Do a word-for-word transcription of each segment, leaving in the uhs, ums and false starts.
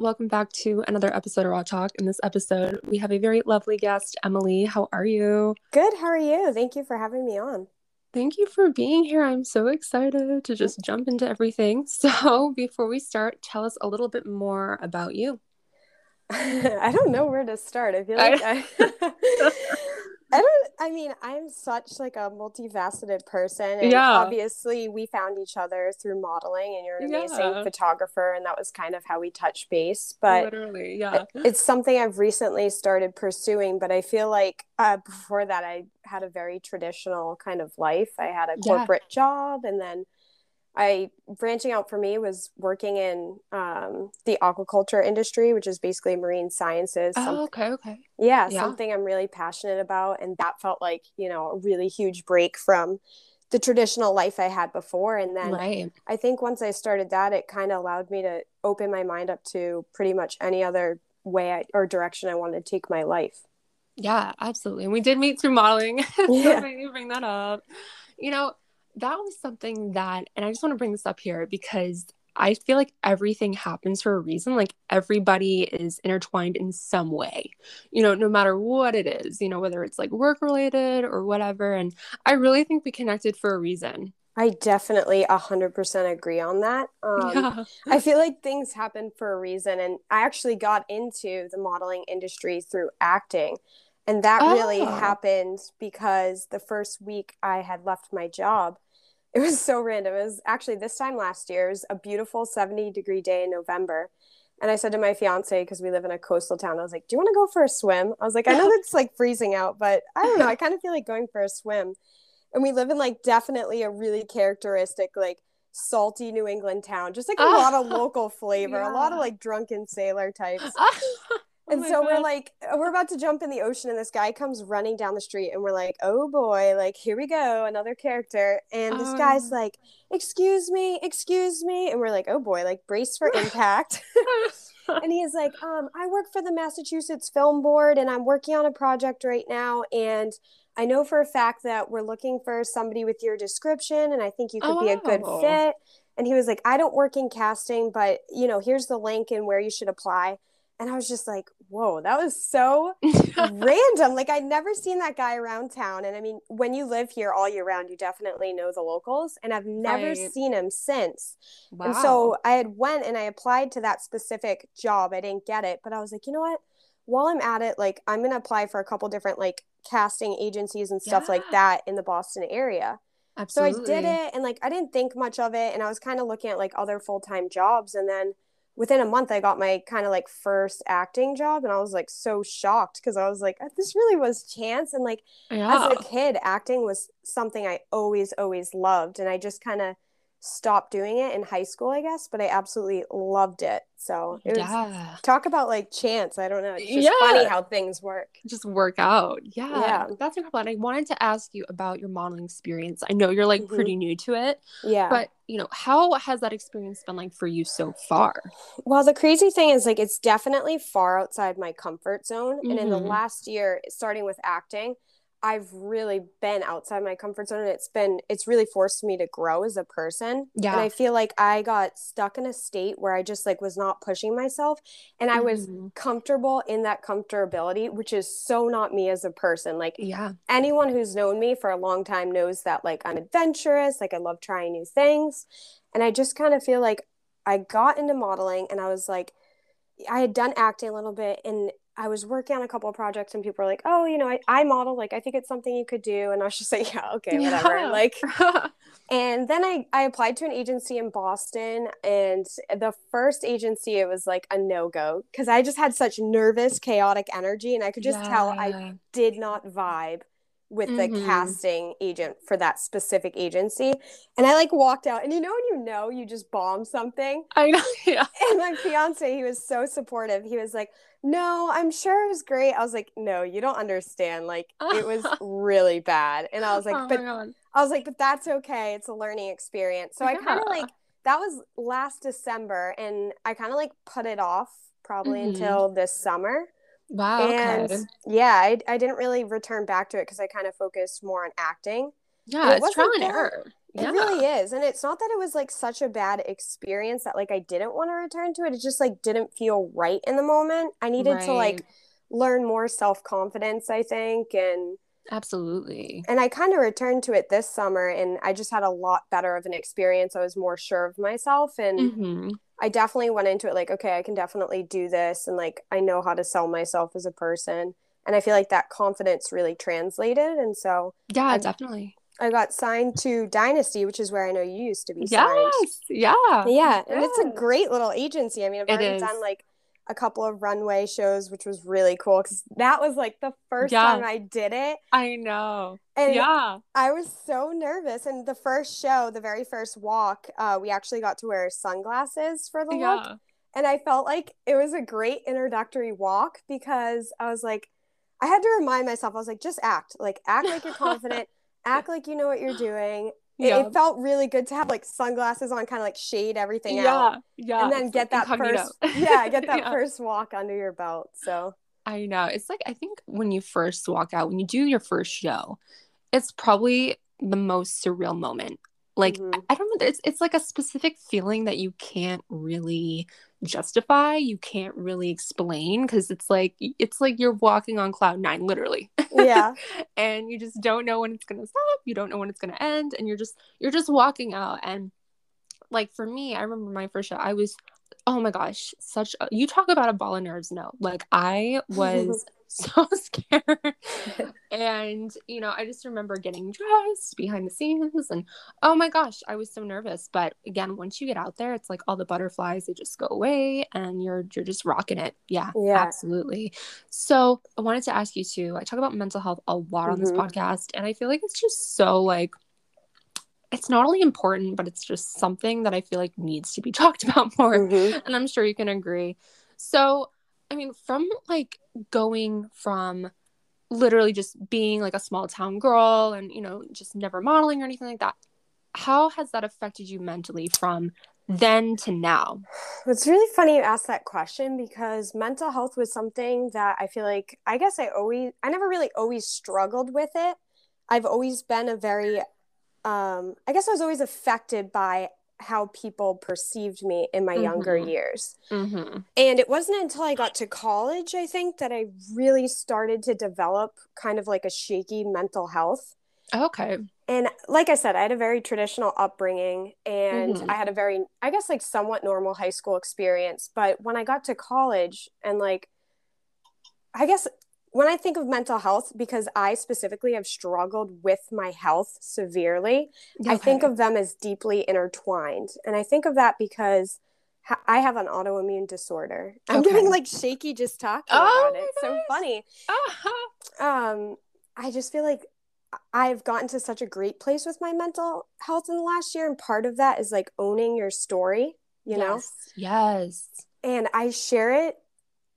Welcome back to another episode of Raw Talk. In this episode, we have a very lovely guest, Emily. How are you? Good. How are you? Thank you for having me on. Thank you for being here. I'm so excited to just jump into everything. So before we start, tell us a little bit more about you. I don't know where to start. I feel like I... I... I don't, I mean, I'm such like a multifaceted person. And yeah. Obviously, we found each other through modeling, and you're an amazing yeah. photographer. And that was kind of how we touched base. But literally, yeah. It's something I've recently started pursuing. But I feel like uh, before that, I had a very traditional kind of life. I had a corporate yeah. job, and then I branching out for me was working in um, the aquaculture industry, which is basically marine sciences. Oh, some, okay, okay. Yeah, yeah, something I'm really passionate about. And that felt like, you know, a really huge break from the traditional life I had before. And then right. I think once I started that, it kind of allowed me to open my mind up to pretty much any other way I, or direction I wanted to take my life. Yeah, absolutely. And we did meet through modeling. Yeah. So maybe bring that up. You know, that was something that, and I just want to bring this up here because I feel like everything happens for a reason. Like everybody is intertwined in some way, you know, no matter what it is, you know, whether it's like work related or whatever. And I really think we connected for a reason. I definitely one hundred percent agree on that. Um, yeah. I feel like things happen for a reason. And I actually got into the modeling industry through acting. And that oh. really happened because the first week I had left my job, it was so random. It was actually this time last year. It was a beautiful seventy degree day in November. And I said to my fiance, because we live in a coastal town, I was like, do you want to go for a swim? I was like, I know that's like freezing out, but I don't know. I kind of feel like going for a swim. And we live in like definitely a really characteristic, like salty New England town, just like a oh. lot of local flavor, yeah. a lot of like drunken sailor types. And oh so God. we're like, we're about to jump in the ocean and this guy comes running down the street and we're like, oh boy, like, here we go. Another character. And this um, guy's like, excuse me, excuse me. And we're like, oh boy, like brace for impact. And he's like, um, I work for the Massachusetts Film Board and I'm working on a project right now. And I know for a fact that we're looking for somebody with your description. And I think you could oh, be a good fit. And he was like, I don't work in casting, but you know, here's the link and where you should apply. And I was just like, whoa, that was so random. Like, I'd never seen that guy around town. And I mean, when you live here all year round, you definitely know the locals. And I've never right. seen him since. Wow. And so I had went and I applied to that specific job. I didn't get it. But I was like, you know what? While I'm at it, like, I'm going to apply for a couple different, like, casting agencies and stuff yeah. like that in the Boston area. Absolutely. So I did it. And, like, I didn't think much of it. And I was kind of looking at, like, other full-time jobs. And then within a month, I got my kind of like first acting job. And I was like, so shocked because I was like, this really was chance. And like, yeah. as a kid, acting was something I always, always loved. And I just kind of stopped doing it in high school, I guess. But I absolutely loved it. So it was, yeah. talk about like chance. I don't know. It's just yeah. funny how things work. Just work out. Yeah. yeah. That's incredible. And I wanted to ask you about your modeling experience. I know you're like mm-hmm. pretty new to it. Yeah. But you know, how has that experience been like for you so far? Well, the crazy thing is like, it's definitely far outside my comfort zone. Mm-hmm. And in the last year, starting with acting, I've really been outside my comfort zone, and it's been, it's really forced me to grow as a person. Yeah. And I feel like I got stuck in a state where I just like was not pushing myself, and I was mm-hmm. comfortable in that comfortability, which is so not me as a person. Like yeah. anyone who's known me for a long time knows that like I'm adventurous. Like I love trying new things. And I just kind of feel like I got into modeling and I was like, I had done acting a little bit, and I was working on a couple of projects and people were like, oh, you know, I, I model, like, I think it's something you could do. And I was just like, yeah, okay, whatever. Yeah. Like, and then I, I applied to an agency in Boston, and the first agency, it was like a no-go because I just had such nervous, chaotic energy. And I could just yeah. tell I did not vibe with mm-hmm. the casting agent for that specific agency. And I like walked out, and you know, when you know, you just bomb something. I know. Yeah. And my fiance, he was so supportive. He was like, no, I'm sure it was great. I was like, no, you don't understand. Like it was really bad. And I was like, oh but I was like, but that's okay. It's a learning experience. So yeah. I kind of like, that was last December, and I kind of like put it off probably mm-hmm. until this summer. Wow. And okay. yeah, I, I didn't really return back to it because I kind of focused more on acting. Yeah, it it's trial and error. It yeah. really is. And it's not that it was like such a bad experience that like I didn't want to return to it. It just like didn't feel right in the moment. I needed right. to like learn more self-confidence, I think. And absolutely. And I kind of returned to it this summer, and I just had a lot better of an experience. I was more sure of myself, and mm-hmm. I definitely went into it like, okay, I can definitely do this, and like I know how to sell myself as a person. And I feel like that confidence really translated. And so yeah, I'm- definitely. I got signed to Dynasty, which is where I know you used to be signed. Yes, yeah. Yeah, and yes. It's a great little agency. I mean, I've it already is. done, like, a couple of runway shows, which was really cool, because that was, like, the first yeah. time I did it. I know. And yeah. I was so nervous. And the first show, the very first walk, uh, we actually got to wear sunglasses for the yeah. look. And I felt like it was a great introductory walk, because I was, like, I had to remind myself, I was, like, just act. Like, act like you're confident. Act like you know what you're doing. It, yeah. it felt really good to have like sunglasses on, kind of like shade everything yeah, out. Yeah, yeah. And then get that first, yeah, get that yeah. first walk under your belt. So I know, it's like, I think when you first walk out, when you do your first show, it's probably the most surreal moment. Like mm-hmm. I don't know, it's it's like a specific feeling that you can't really justify, you can't really explain, because it's like it's like you're walking on cloud nine, literally. Yeah. And you just don't know when it's gonna stop, you don't know when it's gonna end, and you're just you're just walking out. And like for me, I remember my first show, I was, oh my gosh, such a, you talk about a ball of nerves. No, like I was so scared. And you know, I just remember getting dressed behind the scenes, and oh my gosh, I was so nervous. But again, once you get out there, it's like all the butterflies, they just go away, and you're you're just rocking it. Yeah, yeah. Absolutely. So I wanted to ask you too, I talk about mental health a lot mm-hmm. on this podcast, and I feel like it's just so like it's not only important, but it's just something that I feel like needs to be talked about more. Mm-hmm. And I'm sure you can agree. So, I mean, from like going from literally just being like a small town girl and, you know, just never modeling or anything like that, how has that affected you mentally from then to now? It's really funny you asked that question, because mental health was something that I feel like, I guess I always, I never really always struggled with it. I've always been a very... Um, I guess I was always affected by how people perceived me in my mm-hmm. younger years. Mm-hmm. And it wasn't until I got to college, I think, that I really started to develop kind of like a shaky mental health. Okay. And like I said, I had a very traditional upbringing, and mm-hmm. I had a very, I guess, like somewhat normal high school experience. But when I got to college, and like, I guess when I think of mental health, because I specifically have struggled with my health severely, okay. I think of them as deeply intertwined. And I think of that because ha- I have an autoimmune disorder. Okay. I'm getting like shaky just talking oh about it. It's so funny. Uh-huh. Um, I just feel like I've gotten to such a great place with my mental health in the last year. And part of that is like owning your story, you yes. know? Yes. And I share it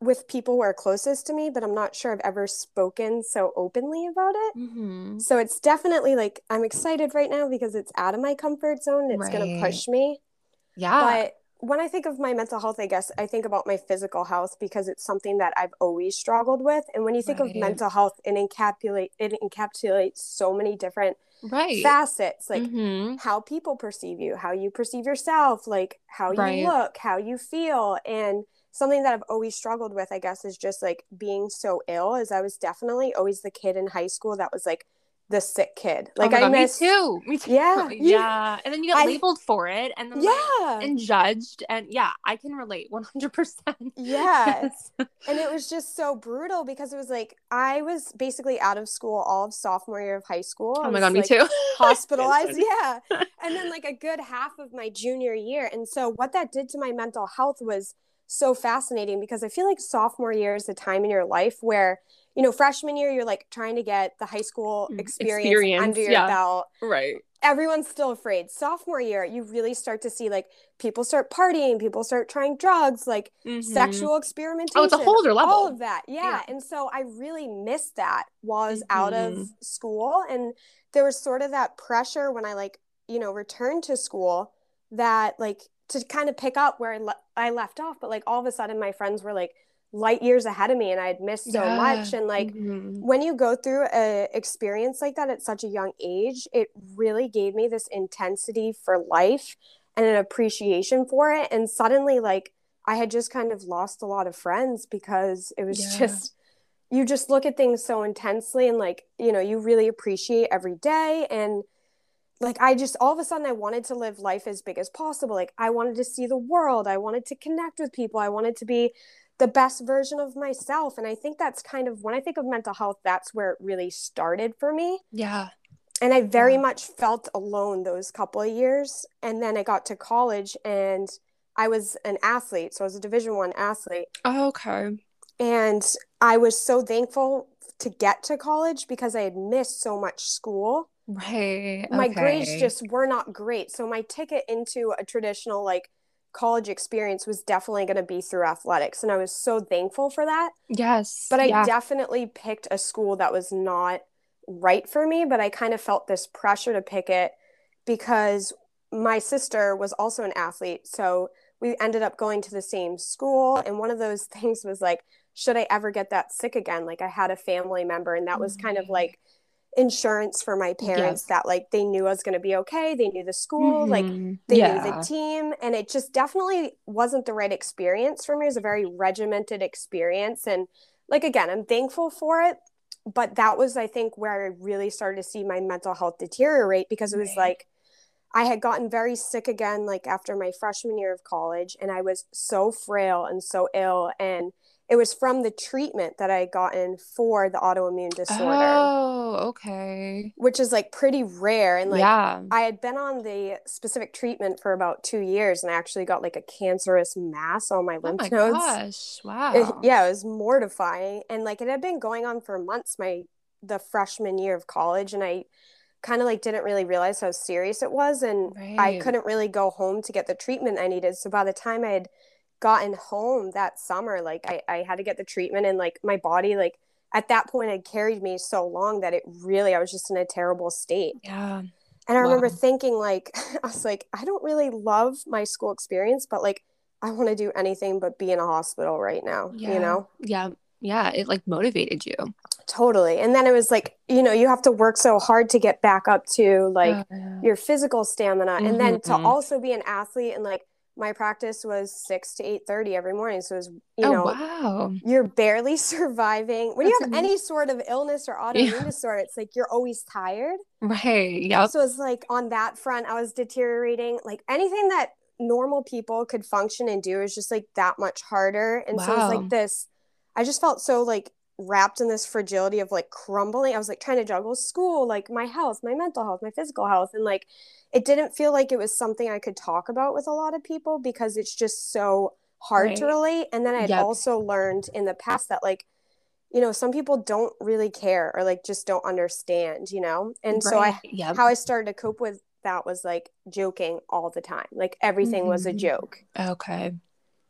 with people who are closest to me, but I'm not sure I've ever spoken so openly about it. Mm-hmm. So it's definitely like, I'm excited right now because it's out of my comfort zone. It's right. going to push me. Yeah. But when I think of my mental health, I guess I think about my physical health, because it's something that I've always struggled with. And when you think right. of mental health, it encapsulate it encapsulates so many different right. facets, like mm-hmm. how people perceive you, how you perceive yourself, like how right. you look, how you feel. And something that I've always struggled with, I guess, is just like being so ill, is I was definitely always the kid in high school that was like the sick kid. Like, oh my God, I missed. Me too. Me too. Yeah. Yeah. And then you get I, labeled for it, and then yeah. like, and judged. And yeah, I can relate one hundred percent. Yes. And it was just so brutal, because it was like, I was basically out of school all of sophomore year of high school. I oh my God, was, me like, too. Hospitalized. Yeah. And then like a good half of my junior year. And so what that did to my mental health was so fascinating, because I feel like sophomore year is the time in your life where, you know, freshman year, you're like trying to get the high school experience, experience under your yeah. belt. Right. Everyone's still afraid. Sophomore year, you really start to see like people start partying, people start trying drugs, like mm-hmm. sexual experimentation. Oh, it's a whole other level. All of that. Yeah. yeah. And so I really missed that while I was mm-hmm. out of school. And there was sort of that pressure when I like, you know, returned to school that like, to kind of pick up where I, le- I left off. But like all of a sudden my friends were like light years ahead of me, and I'd missed so yeah. much. And like, mm-hmm. when you go through a experience like that at such a young age, it really gave me this intensity for life and an appreciation for it. And suddenly, like, I had just kind of lost a lot of friends because it was yeah. just, you just look at things so intensely, and like, you know, you really appreciate every day. And like, I just, all of a sudden I wanted to live life as big as possible. Like, I wanted to see the world. I wanted to connect with people. I wanted to be the best version of myself. And I think that's kind of, when I think of mental health, that's where it really started for me. Yeah. And I very yeah. much felt alone those couple of years. And then I got to college, and I was an athlete. So I was a Division One athlete. Oh, okay. And I was so thankful to get to college because I had missed so much school. Right. Okay. My grades just were not great. So my ticket into a traditional like college experience was definitely going to be through athletics. And I was so thankful for that. Yes. But I yeah. definitely picked a school that was not right for me, but I kind of felt this pressure to pick it because my sister was also an athlete. So we ended up going to the same school. And one of those things was like, should I ever get that sick again? Like, I had a family member, and that was kind of like insurance for my parents yeah. that like they knew I was going to be okay. They knew the school, mm-hmm. like they yeah. knew the team. And it just definitely wasn't the right experience for me. It was a very regimented experience. And like, again, I'm thankful for it. But that was, I think, where I really started to see my mental health deteriorate, because it was right. like, I had gotten very sick again, like after my freshman year of college, and I was so frail and so ill. And it was from the treatment that I had gotten for the autoimmune disorder. Oh, okay. Which is like pretty rare. And like, yeah. I had been on the specific treatment for about two years and I actually got like a cancerous mass on my lymph nodes. Oh my gosh. Wow. It, yeah. It was mortifying. And like, it had been going on for months, my, the freshman year of college. And I kind of like didn't really realize how serious it was, and right. I couldn't really go home to get the treatment I needed. So by the time I had gotten home that summer, like I, I had to get the treatment, and like my body, like at that point had carried me so long that it really, I was just in a terrible state. Yeah. And I wow. remember thinking like, I was like, I don't really love my school experience, but like, I want to do anything but be in a hospital right now, yeah. you know? Yeah. Yeah. It like motivated you. Totally. And then it was like, you know, you have to work so hard to get back up to like yeah. your physical stamina. Mm-hmm. And then to also be an athlete, and like my practice was six to eight thirty every morning. So it was, you oh, know, wow. you're barely surviving. When That's you have amazing. Any sort of illness or autoimmune yeah. disorder, it's like, you're always tired. Right. Yeah. So it's like on that front, I was deteriorating. Like anything that normal people could function and do is just like that much harder. And wow. so it was like this, I just felt so like wrapped in this fragility of like crumbling. I was like trying to juggle school, like my health, my mental health, my physical health. And like, it didn't feel like it was something I could talk about with a lot of people because it's just so hard right. to relate. And then I'd yep. also learned in the past that like, you know, some people don't really care or like just don't understand, you know? And right. so I, yep. how I started to cope with that was like joking all the time. Like everything mm-hmm. was a joke. Okay.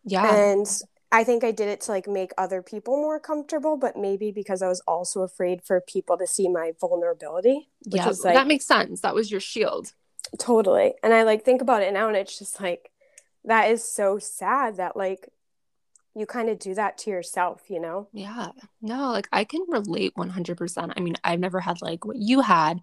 Yeah. And I think I did it to like make other people more comfortable, but maybe because I was also afraid for people to see my vulnerability. Which yeah, is like, that makes sense. That was your shield. Totally. And I like think about it now, and it's just like, that is so sad that like you kind of do that to yourself, you know? Yeah. No, like I can relate one hundred percent. I mean, I've never had like what you had,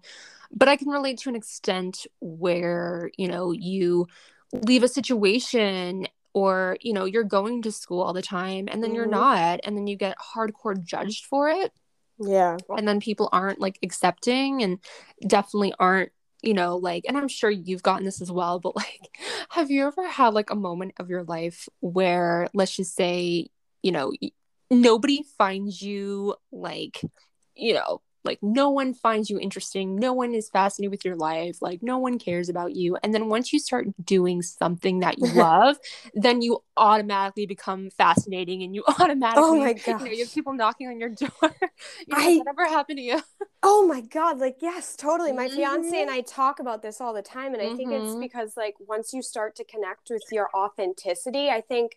but I can relate to an extent where, you know, you leave a situation or, you know, you're going to school all the time and then you're not, and then you get hardcore judged for it. Yeah. And then people aren't like accepting and definitely aren't, you know, like, and I'm sure you've gotten this as well, but like, have you ever had like a moment of your life where, let's just say, you know, nobody finds you like, you know, like no one finds you interesting. No one is fascinated with your life. Like no one cares about you. And then once you start doing something that you love, then you automatically become fascinating, and you automatically, oh my gosh. You know, you have people knocking on your door. You know, I, that never happened to you. Oh my God. Like, yes, totally. My mm-hmm. fiance and I talk about this all the time. And I mm-hmm. think it's because like, once you start to connect with your authenticity, I think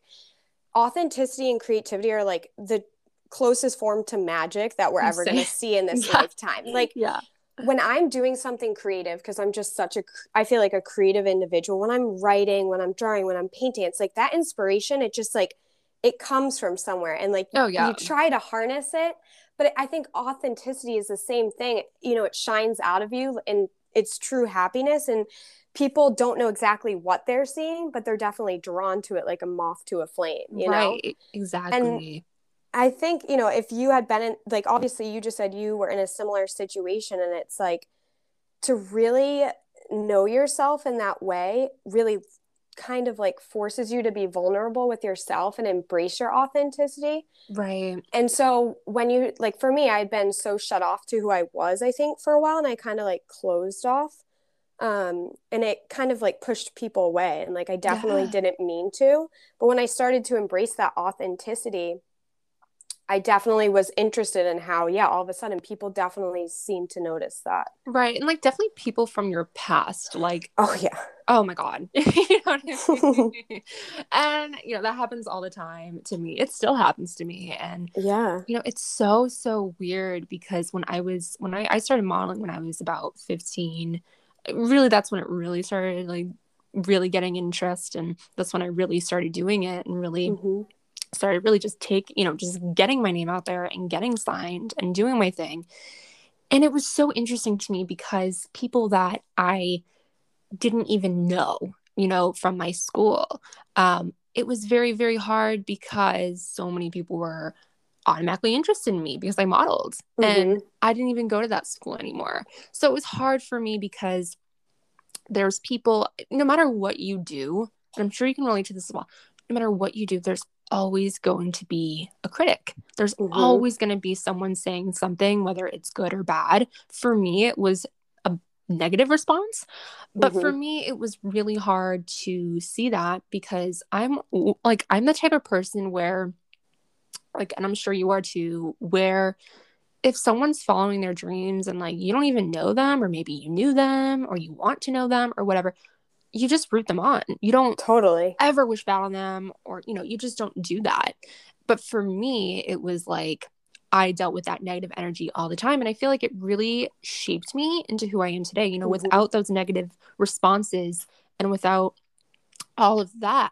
authenticity and creativity are like the closest form to magic that we're ever going to see in this yeah. lifetime. Like yeah. when I'm doing something creative, because I'm just such a, I feel like a creative individual, when I'm writing, when I'm drawing, when I'm painting, it's like that inspiration, it just like, it comes from somewhere. And like, oh, yeah. you try to harness it, but I think authenticity is the same thing. You know, it shines out of you and it's true happiness. And people don't know exactly what they're seeing, but they're definitely drawn to it like a moth to a flame, you right. know? Exactly. And I think, you know, if you had been in, like, obviously you just said you were in a similar situation, and it's like to really know yourself in that way really kind of like forces you to be vulnerable with yourself and embrace your authenticity. Right. And so when you, like, for me, I'd been so shut off to who I was, I think, for a while, and I kind of like closed off. Um, and it kind of like pushed people away. And like, I definitely yeah. didn't mean to, but when I started to embrace that authenticity, I definitely was interested in how, yeah, all of a sudden people definitely seem to notice that. Right. And like definitely people from your past, like, oh yeah. Oh my God. You know what I mean? And you know, that happens all the time to me. It still happens to me. And yeah, you know, it's so, so weird because when I was, when I, I started modeling when I was about fifteen, really, that's when it really started, like really getting interest. And that's when I really started doing it and really mm-hmm. started really just take, you know, just getting my name out there and getting signed and doing my thing. And it was so interesting to me because people that I didn't even know, you know, from my school, um, it was very, very hard because so many people were automatically interested in me because I modeled mm-hmm. and I didn't even go to that school anymore. So it was hard for me because there's people, no matter what you do, and I'm sure you can relate to this as well, no matter what you do, there's always going to be a critic. There's mm-hmm. always going to be someone saying something, whether it's good or bad. For me, it was a negative response. But mm-hmm. for me, it was really hard to see that because I'm like, I'm the type of person where like, and I'm sure you are too, where if someone's following their dreams and like, you don't even know them, or maybe you knew them or you want to know them or whatever, you just root them on. You don't totally ever wish bad on them, or, you know, you just don't do that. But for me, it was like, I dealt with that negative energy all the time. And I feel like it really shaped me into who I am today, you know, mm-hmm. without those negative responses and without all of that.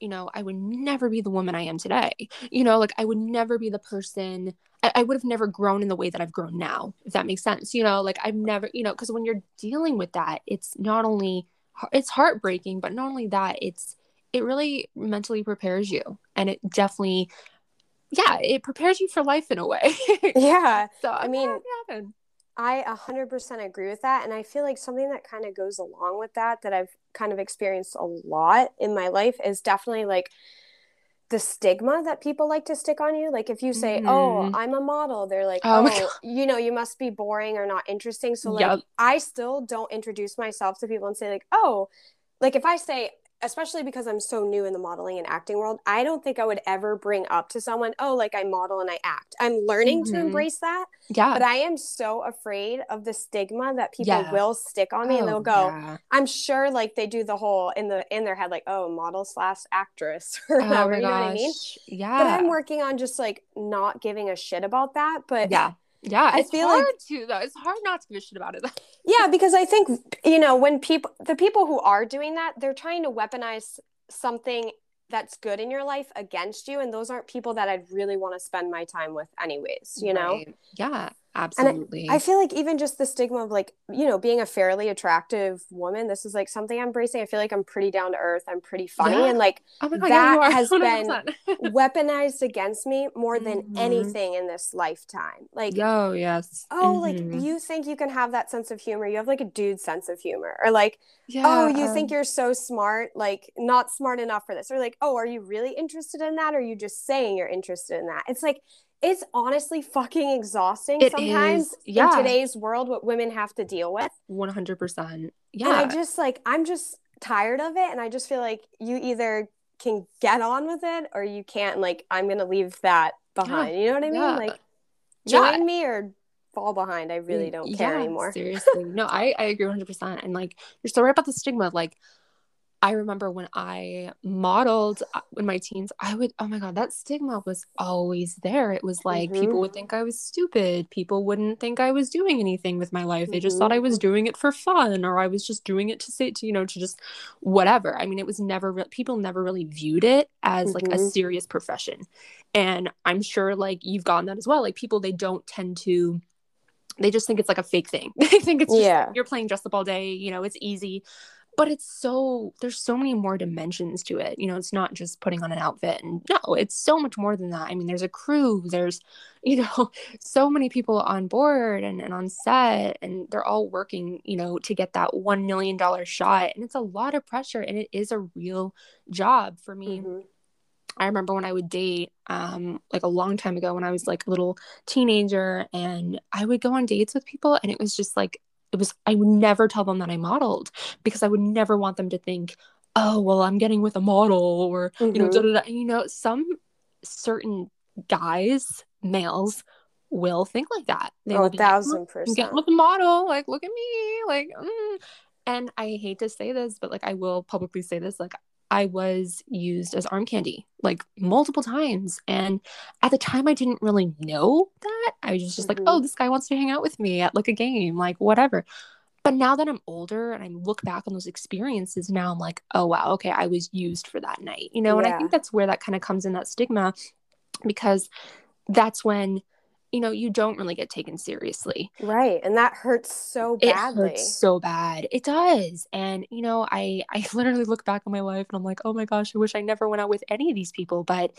You know, I would never be the woman I am today. You know, like I would never be the person, I, I would have never grown in the way that I've grown now, if that makes sense. You know, like I've never, you know, because when you're dealing with that, it's not only, it's heartbreaking, but not only that, it's, it really mentally prepares you. And it definitely, yeah, it prepares you for life in a way. Yeah. So I mean, I one hundred percent agree with that. And I feel like something that kind of goes along with that, that I've kind of experienced a lot in my life, is definitely like the stigma that people like to stick on you. Like if you say, mm-hmm. oh, I'm a model, they're like, oh, oh you know, you must be boring or not interesting. So like, yep. I still don't introduce myself to people and say like, oh, like if I say, especially because I'm so new in the modeling and acting world, I don't think I would ever bring up to someone, oh, like I model and I act. I'm learning mm-hmm. to embrace that. Yeah. But I am so afraid of the stigma that people yeah. will stick on me, oh, and they'll go, yeah. I'm sure like they do the whole in the in their head, like, oh, model slash actress or oh, whatever. You know what I mean? Yeah. But I'm working on just like not giving a shit about that. But yeah. Yeah, it's I feel hard like, to though. It's hard not to give a shit about it. Yeah, because I think, you know, when people, the people who are doing that, they're trying to weaponize something that's good in your life against you. And those aren't people that I'd really want to spend my time with anyways, you right. know? Yeah, absolutely. And I, I feel like even just the stigma of like, you know, being a fairly attractive woman, this is like something I'm embracing. I feel like I'm pretty down to earth. I'm pretty funny. Yeah. And like oh my God, that yeah, has been weaponized against me more than mm-hmm. anything in this lifetime. Like, oh yes. Oh, mm-hmm. like you think you can have that sense of humor. You have like a dude sense of humor, or like, yeah, oh, you um, think you're so smart, like not smart enough for this. Or like, oh, are you really interested in that? Or are you just saying you're interested in that? It's like, it's honestly fucking exhausting it sometimes is, yeah. in today's world, what women have to deal with. one hundred percent. Yeah. And I just like, I'm just tired of it. And I just feel like you either can get on with it or you can't. Like, I'm going to leave that behind. Yeah. You know what I mean? Yeah. Like, join yeah. me or fall behind. I really don't yeah, care anymore. Seriously. No, I, I agree one hundred percent. And like, you're so right about the stigma. Like, I remember when I modeled in my teens, I would, oh my God, that stigma was always there. It was like, mm-hmm. people would think I was stupid. People wouldn't think I was doing anything with my life. Mm-hmm. They just thought I was doing it for fun, or I was just doing it to say, to, you know, to just whatever. I mean, it was never, re- people never really viewed it as mm-hmm. like a serious profession. And I'm sure like you've gotten that as well. Like people, they don't tend to, they just think it's like a fake thing. They think it's just, yeah. you're playing dress up all day, you know, it's easy. But it's so, there's so many more dimensions to it. You know, it's not just putting on an outfit. And no, it's so much more than that. I mean, there's a crew. There's, you know, so many people on board and, and on set. And they're all working, you know, to get that one million dollars shot. And it's a lot of pressure. And it is a real job for me. Mm-hmm. I remember when I would date, um, like a long time ago when I was like a little teenager. And I would go on dates with people. And it was just like, It was, I would never tell them that I modeled, because I would never want them to think, oh, well, I'm getting with a model, or, mm-hmm. you know, da, da, da. You know, some certain guys, males, will think like that. They oh, a thousand percent. I'm getting with a model. Like, look at me. Like, mm. And I hate to say this, but like, I will publicly say this. Like, I was used as arm candy, like multiple times. And at the time I didn't really know that. I was just mm-hmm. like, oh, this guy wants to hang out with me at like a game, like whatever. But now that I'm older and I look back on those experiences, now I'm like, oh, wow, okay, I was used for that night, you know? Yeah. And I think that's where that kind of comes in, that stigma, because that's when, you know, you don't really get taken seriously. Right. And that hurts so badly. It hurts so bad. It does. And, you know, I, I literally look back on my life and I'm like, oh my gosh, I wish I never went out with any of these people. But,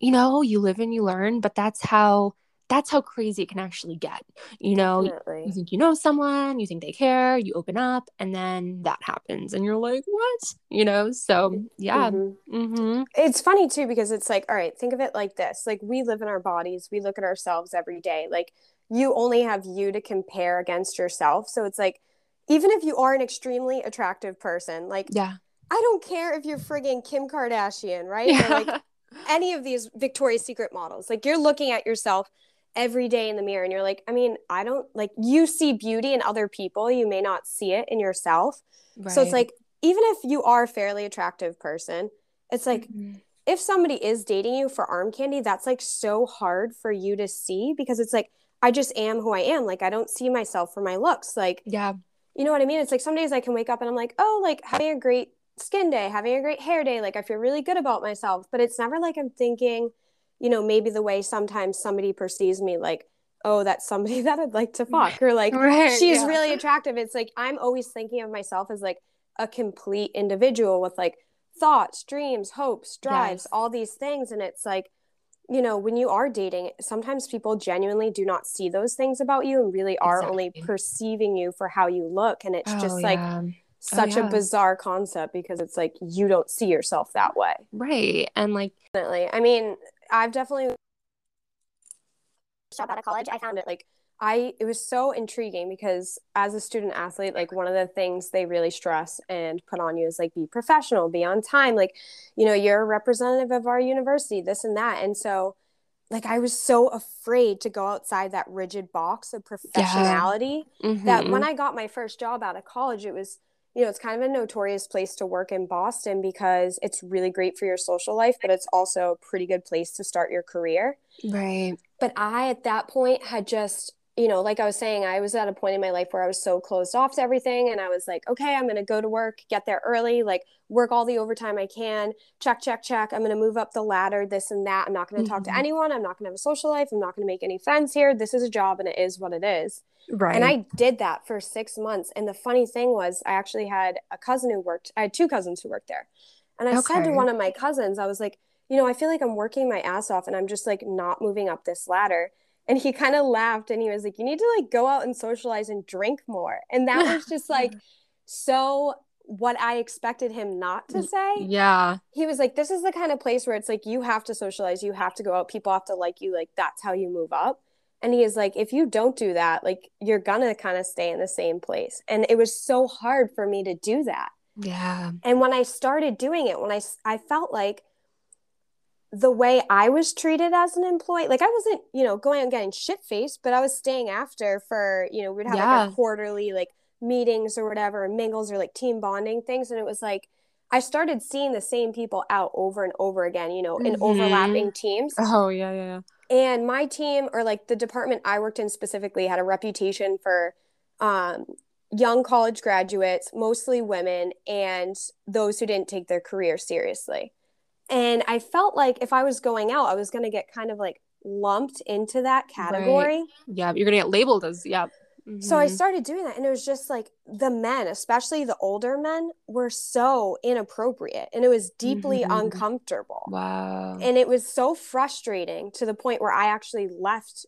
you know, you live and you learn. But that's how, that's how crazy it can actually get. You know, Definitely. You think you know someone, you think they care, you open up, and then that happens. And you're like, what? You know? So, yeah. Mm-hmm. Mm-hmm. It's funny too, because it's like, all right, think of it like this. Like, we live in our bodies. We look at ourselves every day. Like, you only have you to compare against yourself. So it's like, even if you are an extremely attractive person, like, yeah. I don't care if you're frigging Kim Kardashian, right? Yeah. Or like any of these Victoria's Secret models. Like, you're looking at yourself every day in the mirror and you're like, I mean, I don't, like, you see beauty in other people, you may not see it in yourself. Right. So it's like, even if you are a fairly attractive person, it's like, mm-hmm. if somebody is dating you for arm candy, that's like so hard for you to see, because it's like, I just am who I am. Like, I don't see myself for my looks. Like, yeah, you know what I mean? It's like, some days I can wake up and I'm like, oh, like having a great skin day, having a great hair day. Like, I feel really good about myself, but it's never like I'm thinking, you know, maybe the way sometimes somebody perceives me, like, oh, that's somebody that I'd like to fuck, or like, right, she's yeah. really attractive. It's like, I'm always thinking of myself as like a complete individual with like thoughts, dreams, hopes, drives, yes. all these things. And it's like, you know, when you are dating, sometimes people genuinely do not see those things about you and really are exactly. only perceiving you for how you look. And it's oh, just like, yeah. such oh, yeah. a bizarre concept, because it's like, you don't see yourself that way. Right. And like, definitely. I mean, I've definitely dropped out of college. I found it like I it was so intriguing, because as a student athlete, like one of the things they really stress and put on you is like, be professional, be on time, like, you know, you're a representative of our university, this and that. And so like, I was so afraid to go outside that rigid box of professionality yeah. mm-hmm. that when I got my first job out of college, it was, you know, it's kind of a notorious place to work in Boston, because it's really great for your social life, but it's also a pretty good place to start your career. Right. But I, at that point, had just, you know, like I was saying, I was at a point in my life where I was so closed off to everything. And I was like, okay, I'm going to go to work, get there early, like work all the overtime I can, check, check, check. I'm going to move up the ladder, this and that. I'm not going to mm-hmm. talk to anyone. I'm not going to have a social life. I'm not going to make any friends here. This is a job and it is what it is. Right. And I did that for six months. And the funny thing was, I actually had a cousin who worked, I had two cousins who worked there. And I okay. said to one of my cousins, I was like, you know, I feel like I'm working my ass off and I'm just like not moving up this ladder. And he kind of laughed and he was like, you need to like go out and socialize and drink more. And that was just like, so what I expected him not to say. Yeah. He was like, this is the kind of place where it's like, you have to socialize, you have to go out, people have to like you, like that's how you move up. And he is like, if you don't do that, like you're gonna kind of stay in the same place. And it was so hard for me to do that. Yeah. And when I started doing it, when I, I felt like the way I was treated as an employee, like I wasn't, you know, going and getting shit-faced, but I was staying after for, you know, we'd have yeah. like our quarterly like meetings or whatever, or mingles or like team bonding things. And it was like, I started seeing the same people out over and over again, you know, in mm-hmm. overlapping teams. Oh, yeah, yeah, yeah. And my team, or like the department I worked in specifically, had a reputation for um, young college graduates, mostly women, and those who didn't take their career seriously. And I felt like if I was going out, I was going to get kind of like lumped into that category. Right. Yeah, you're going to get labeled as, yeah. Mm-hmm. So I started doing that, and it was just like the men, especially the older men, were so inappropriate, and it was deeply mm-hmm. uncomfortable. Wow. And it was so frustrating to the point where I actually left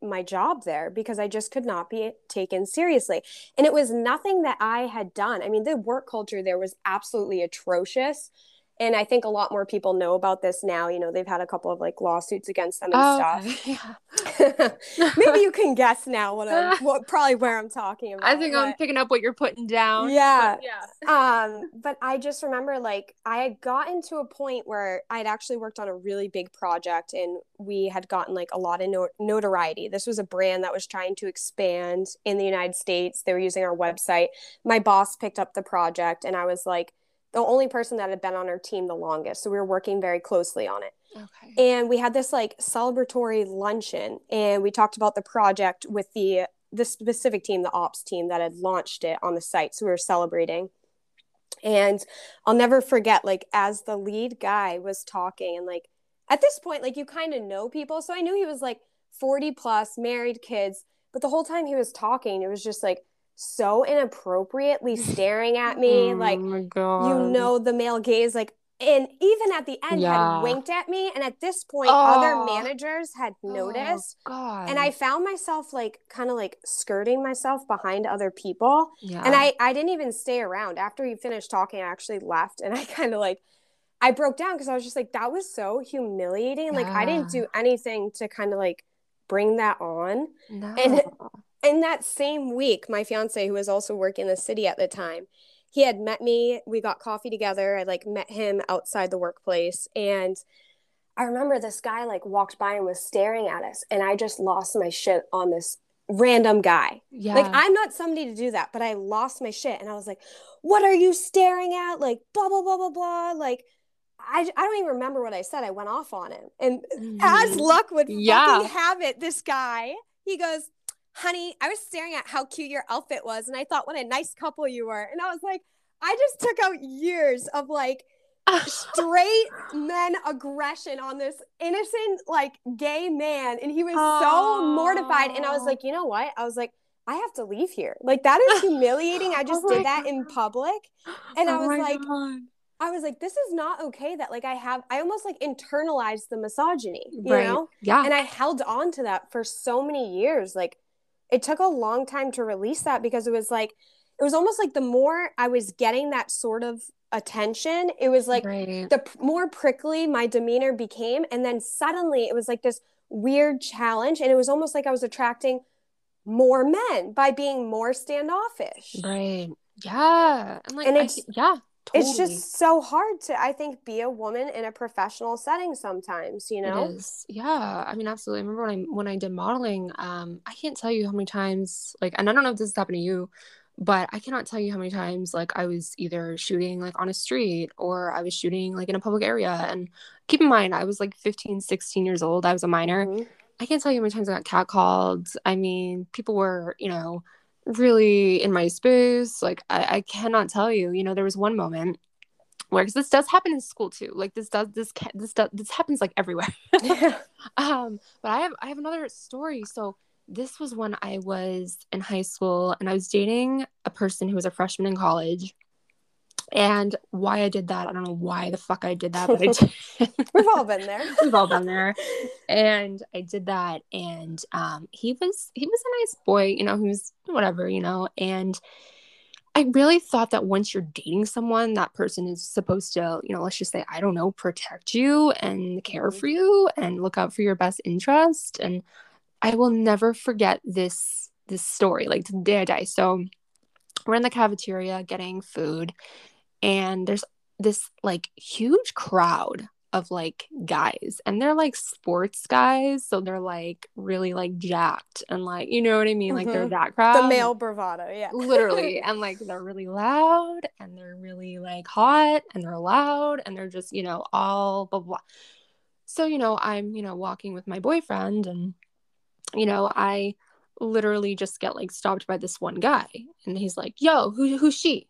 my job there because I just could not be taken seriously. And it was nothing that I had done. I mean, the work culture there was absolutely atrocious. And I think a lot more people know about this now. You know, they've had a couple of like lawsuits against them and oh, stuff. Yeah. Maybe you can guess now what I'm, what, probably where I'm talking about. I think but, I'm picking up what you're putting down. Yeah. But, yeah. Um, but I just remember like I had gotten to a point where I'd actually worked on a really big project, and we had gotten like a lot of no- notoriety. This was a brand that was trying to expand in the United States. They were using our website. My boss picked up the project, and I was like, the only person that had been on our team the longest. So we were working very closely on it. Okay. And we had this like celebratory luncheon, and we talked about the project with the, the specific team, the ops team that had launched it on the site. So we were celebrating, and I'll never forget, like as the lead guy was talking, and like, at this point, like you kind of know people. So I knew he was like forty plus, married, kids, but the whole time he was talking, it was just like, so inappropriately staring at me, oh like my God. You know, the male gaze, like, and even at the end yeah. had winked at me, and at this point oh. other managers had noticed oh, God. And I found myself like kind of like skirting myself behind other people yeah. and I I didn't even stay around after you finished talking. I actually left, and I kind of like I broke down because I was just like, that was so humiliating. Like yeah. I didn't do anything to kind of like bring that on. No. And in that same week, my fiance, who was also working in the city at the time, he had met me. We got coffee together. I like met him outside the workplace. And I remember this guy like walked by and was staring at us. And I just lost my shit on this random guy. Yeah. Like I'm not somebody to do that, but I lost my shit. And I was like, what are you staring at? Like blah, blah, blah, blah, blah. Like I, I don't even remember what I said. I went off on him. And mm. as luck would yeah. fucking have it, this guy, he goes, honey, I was staring at how cute your outfit was, and I thought what a nice couple you were. And I was like, I just took out years of like straight men aggression on this innocent, like gay man. And he was Aww. So mortified. And I was like, you know what? I was like, I have to leave here. Like that is humiliating. I just oh did that God. In public. And oh I was like, God. I was like, this is not okay that like I have, I almost like internalized the misogyny, you right. know? Yeah. And I held on to that for so many years. Like, it took a long time to release that, because it was like, it was almost like the more I was getting that sort of attention, it was like right. the p- more prickly my demeanor became. And then suddenly it was like this weird challenge. And it was almost like I was attracting more men by being more standoffish. Right. Yeah. And, like, and it's, I, yeah, totally. It's just so hard to, I think, be a woman in a professional setting sometimes, you know? It is. Yeah. I mean, absolutely. I remember when I, when I did modeling, um, I can't tell you how many times, like, and I don't know if this has happened to you, but I cannot tell you how many times, like, I was either shooting, like, on a street, or I was shooting, like, in a public area. And keep in mind, I was, like, fifteen, sixteen years old. I was a minor. Mm-hmm. I can't tell you how many times I got catcalled. I mean, people were, you know, really in my space. Like I, I cannot tell you, you know, there was one moment where, because this does happen in school too, like this does this ca- this does, this happens like everywhere. yeah. um but I have I have another story. So this was when I was in high school, and I was dating a person who was a freshman in college. And why I did that, I don't know why the fuck I did that, but I did. We've all been there. We've all been there. And I did that, and um, he was he was a nice boy, you know, he was whatever, you know. And I really thought that once you're dating someone, that person is supposed to, you know, let's just say, I don't know, protect you and care for you and look out for your best interest. And I will never forget this this story, like to the day I die. So we're in the cafeteria getting food. And there's this like huge crowd of like guys, and they're like sports guys, so they're like really like jacked and like, you know what I mean, like mm-hmm. they're that crowd, the male bravado, yeah, literally. And like they're really loud and they're really like hot and they're loud and they're just, you know, all blah blah. So, you know, I'm, you know, walking with my boyfriend, and you know, I literally just get like stopped by this one guy, and he's like, yo, who who's she?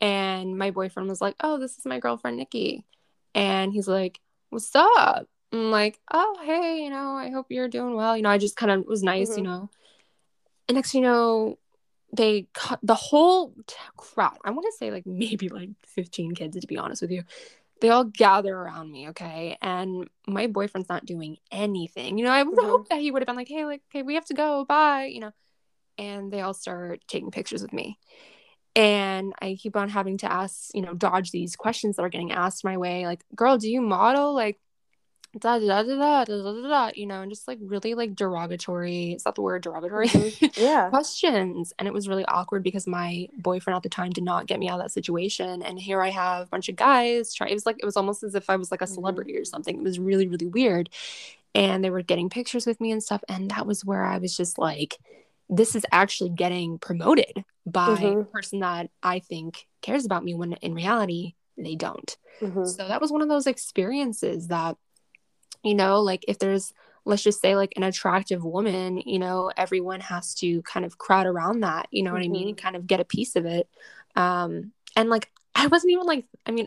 And my boyfriend was like, oh, this is my girlfriend Nikki. And he's like, what's up? I'm like, oh, hey, you know, I hope you're doing well. You know, I just kind of was nice, mm-hmm. you know. And next, you know, they cut the whole t- crowd. I want to say like maybe like fifteen kids, to be honest with you. They all gather around me, okay? And my boyfriend's not doing anything. You know, I would mm-hmm. hope that he would have been like, hey, like, okay, we have to go, bye, you know. And they all start taking pictures with me. And I keep on having to ask, you know, dodge these questions that are getting asked my way. Like, girl, do you model? Like, da da da da da da da da, you know, and just like really like derogatory. Is that the word, derogatory? Yeah. Questions. And it was really awkward because my boyfriend at the time did not get me out of that situation. And here I have a bunch of guys try. It was like, it was almost as if I was like a celebrity or something. It was really, really weird. And they were getting pictures with me and stuff. And that was where I was just like, this is actually getting promoted by mm-hmm. a person that I think cares about me, when in reality they don't. Mm-hmm. So that was one of those experiences that, you know, like if there's, let's just say like an attractive woman, you know, everyone has to kind of crowd around that, you know mm-hmm. what I mean? And kind of get a piece of it. Um, and like, I wasn't even like, I mean,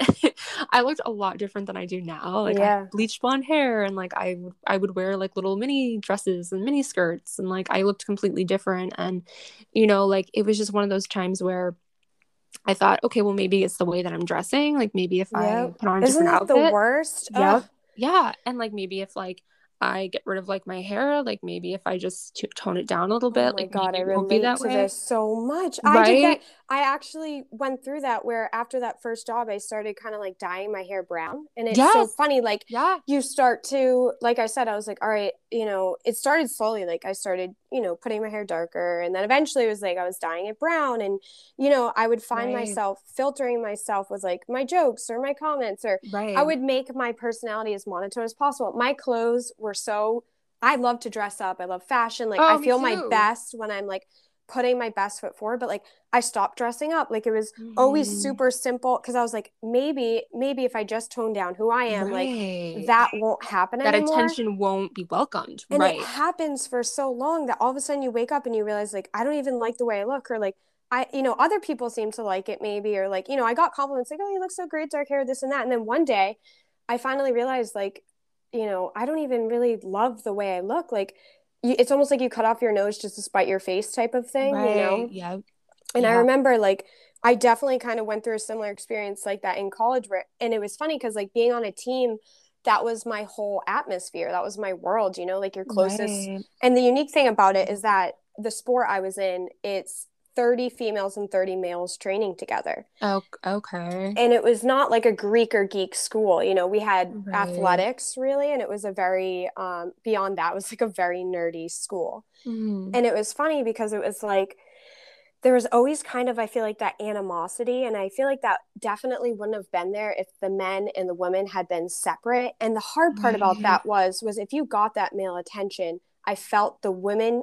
I looked a lot different than I do now. Like yeah. I bleached blonde hair, and like I, I would wear like little mini dresses and mini skirts, and like I looked completely different. And, you know, like it was just one of those times where I thought, okay, well maybe it's the way that I'm dressing. Like maybe if yep. I put on a Isn't different outfit. Isn't that the worst? Yeah. Ugh. Yeah. And like maybe if like I get rid of like my hair, like maybe if I just t- tone it down a little bit, oh like God, I won't be that way. There's so much. Right? I did that. I actually went through that where after that first job, I started kind of like dyeing my hair brown, and it's yes. so funny. Like yeah. you start to, like I said, I was like, all right, you know, it started slowly. Like I started, you know, putting my hair darker, and then eventually it was like I was dyeing it brown, and you know, I would find right. myself filtering myself with like my jokes or my comments, or right. I would make my personality as monotone as possible. My clothes were. Were so I love to dress up. I love fashion. Like oh, I feel my best when I'm like putting my best foot forward, but like I stopped dressing up. Like it was mm. always super simple, because I was like, maybe maybe if I just tone down who I am, right. like that won't happen that anymore. That attention won't be welcomed. And right. it happens for so long that all of a sudden you wake up and you realize like I don't even like the way I look, or like I you know other people seem to like it maybe, or like you know I got compliments like, oh, you look so great, dark hair, this and that. And then one day I finally realized like, you know, I don't even really love the way I look. Like you, it's almost like you cut off your nose just to spite your face type of thing, right. you know? Yeah. And yeah. I remember like, I definitely kind of went through a similar experience like that in college where, and it was funny because like being on a team, that was my whole atmosphere. That was my world, you know, like your closest. Right. And the unique thing about it is that the sport I was in, it's thirty females and thirty males training together. Oh, okay. And it was not like a Greek or geek school. You know, we had right. athletics really. And it was a very, um, beyond that, it was like a very nerdy school. Mm. And it was funny because it was like, there was always kind of, I feel like that animosity. And I feel like that definitely wouldn't have been there if the men and the women had been separate. And the hard part right. about that was, was if you got that male attention, I felt the women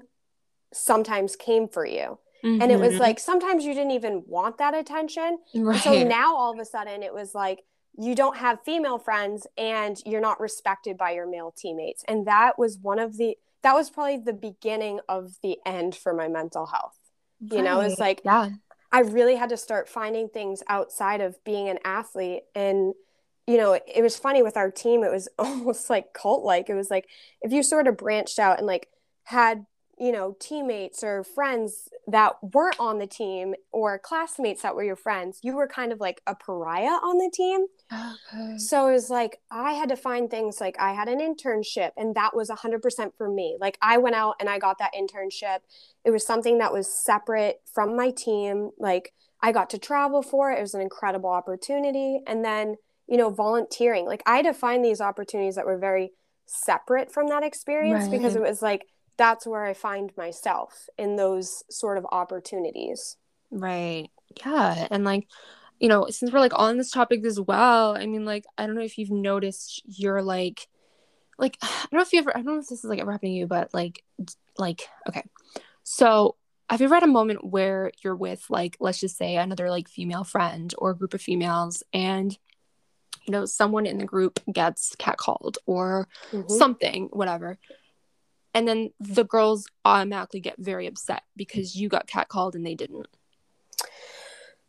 sometimes came for you. Mm-hmm. And it was like, sometimes you didn't even want that attention. Right. So now all of a sudden it was like, you don't have female friends and you're not respected by your male teammates. And that was one of the, that was probably the beginning of the end for my mental health. You right. know, it's like, yeah. I really had to start finding things outside of being an athlete. And, you know, it, it was funny with our team. It was almost like cult-like. It was like, if you sort of branched out and like had, you know, teammates or friends that weren't on the team or classmates that were your friends, you were kind of like a pariah on the team. Okay. So it was like, I had to find things like I had an internship, and that was a hundred percent for me. Like I went out and I got that internship. It was something that was separate from my team. Like I got to travel for it. It was an incredible opportunity. And then, you know, volunteering, like I had to find these opportunities that were very separate from that experience right. because it was like, that's where I find myself in those sort of opportunities. Right. Yeah. And like, you know, since we're like on this topic as well, I mean, like, I don't know if you've noticed your like, like, I don't know if you ever, I don't know if this is like ever happening to you, but like, like, okay. So have you ever had a moment where you're with like, let's just say another like female friend or a group of females, and you know, someone in the group gets catcalled or mm-hmm. something, whatever. And then the girls automatically get very upset because you got catcalled and they didn't.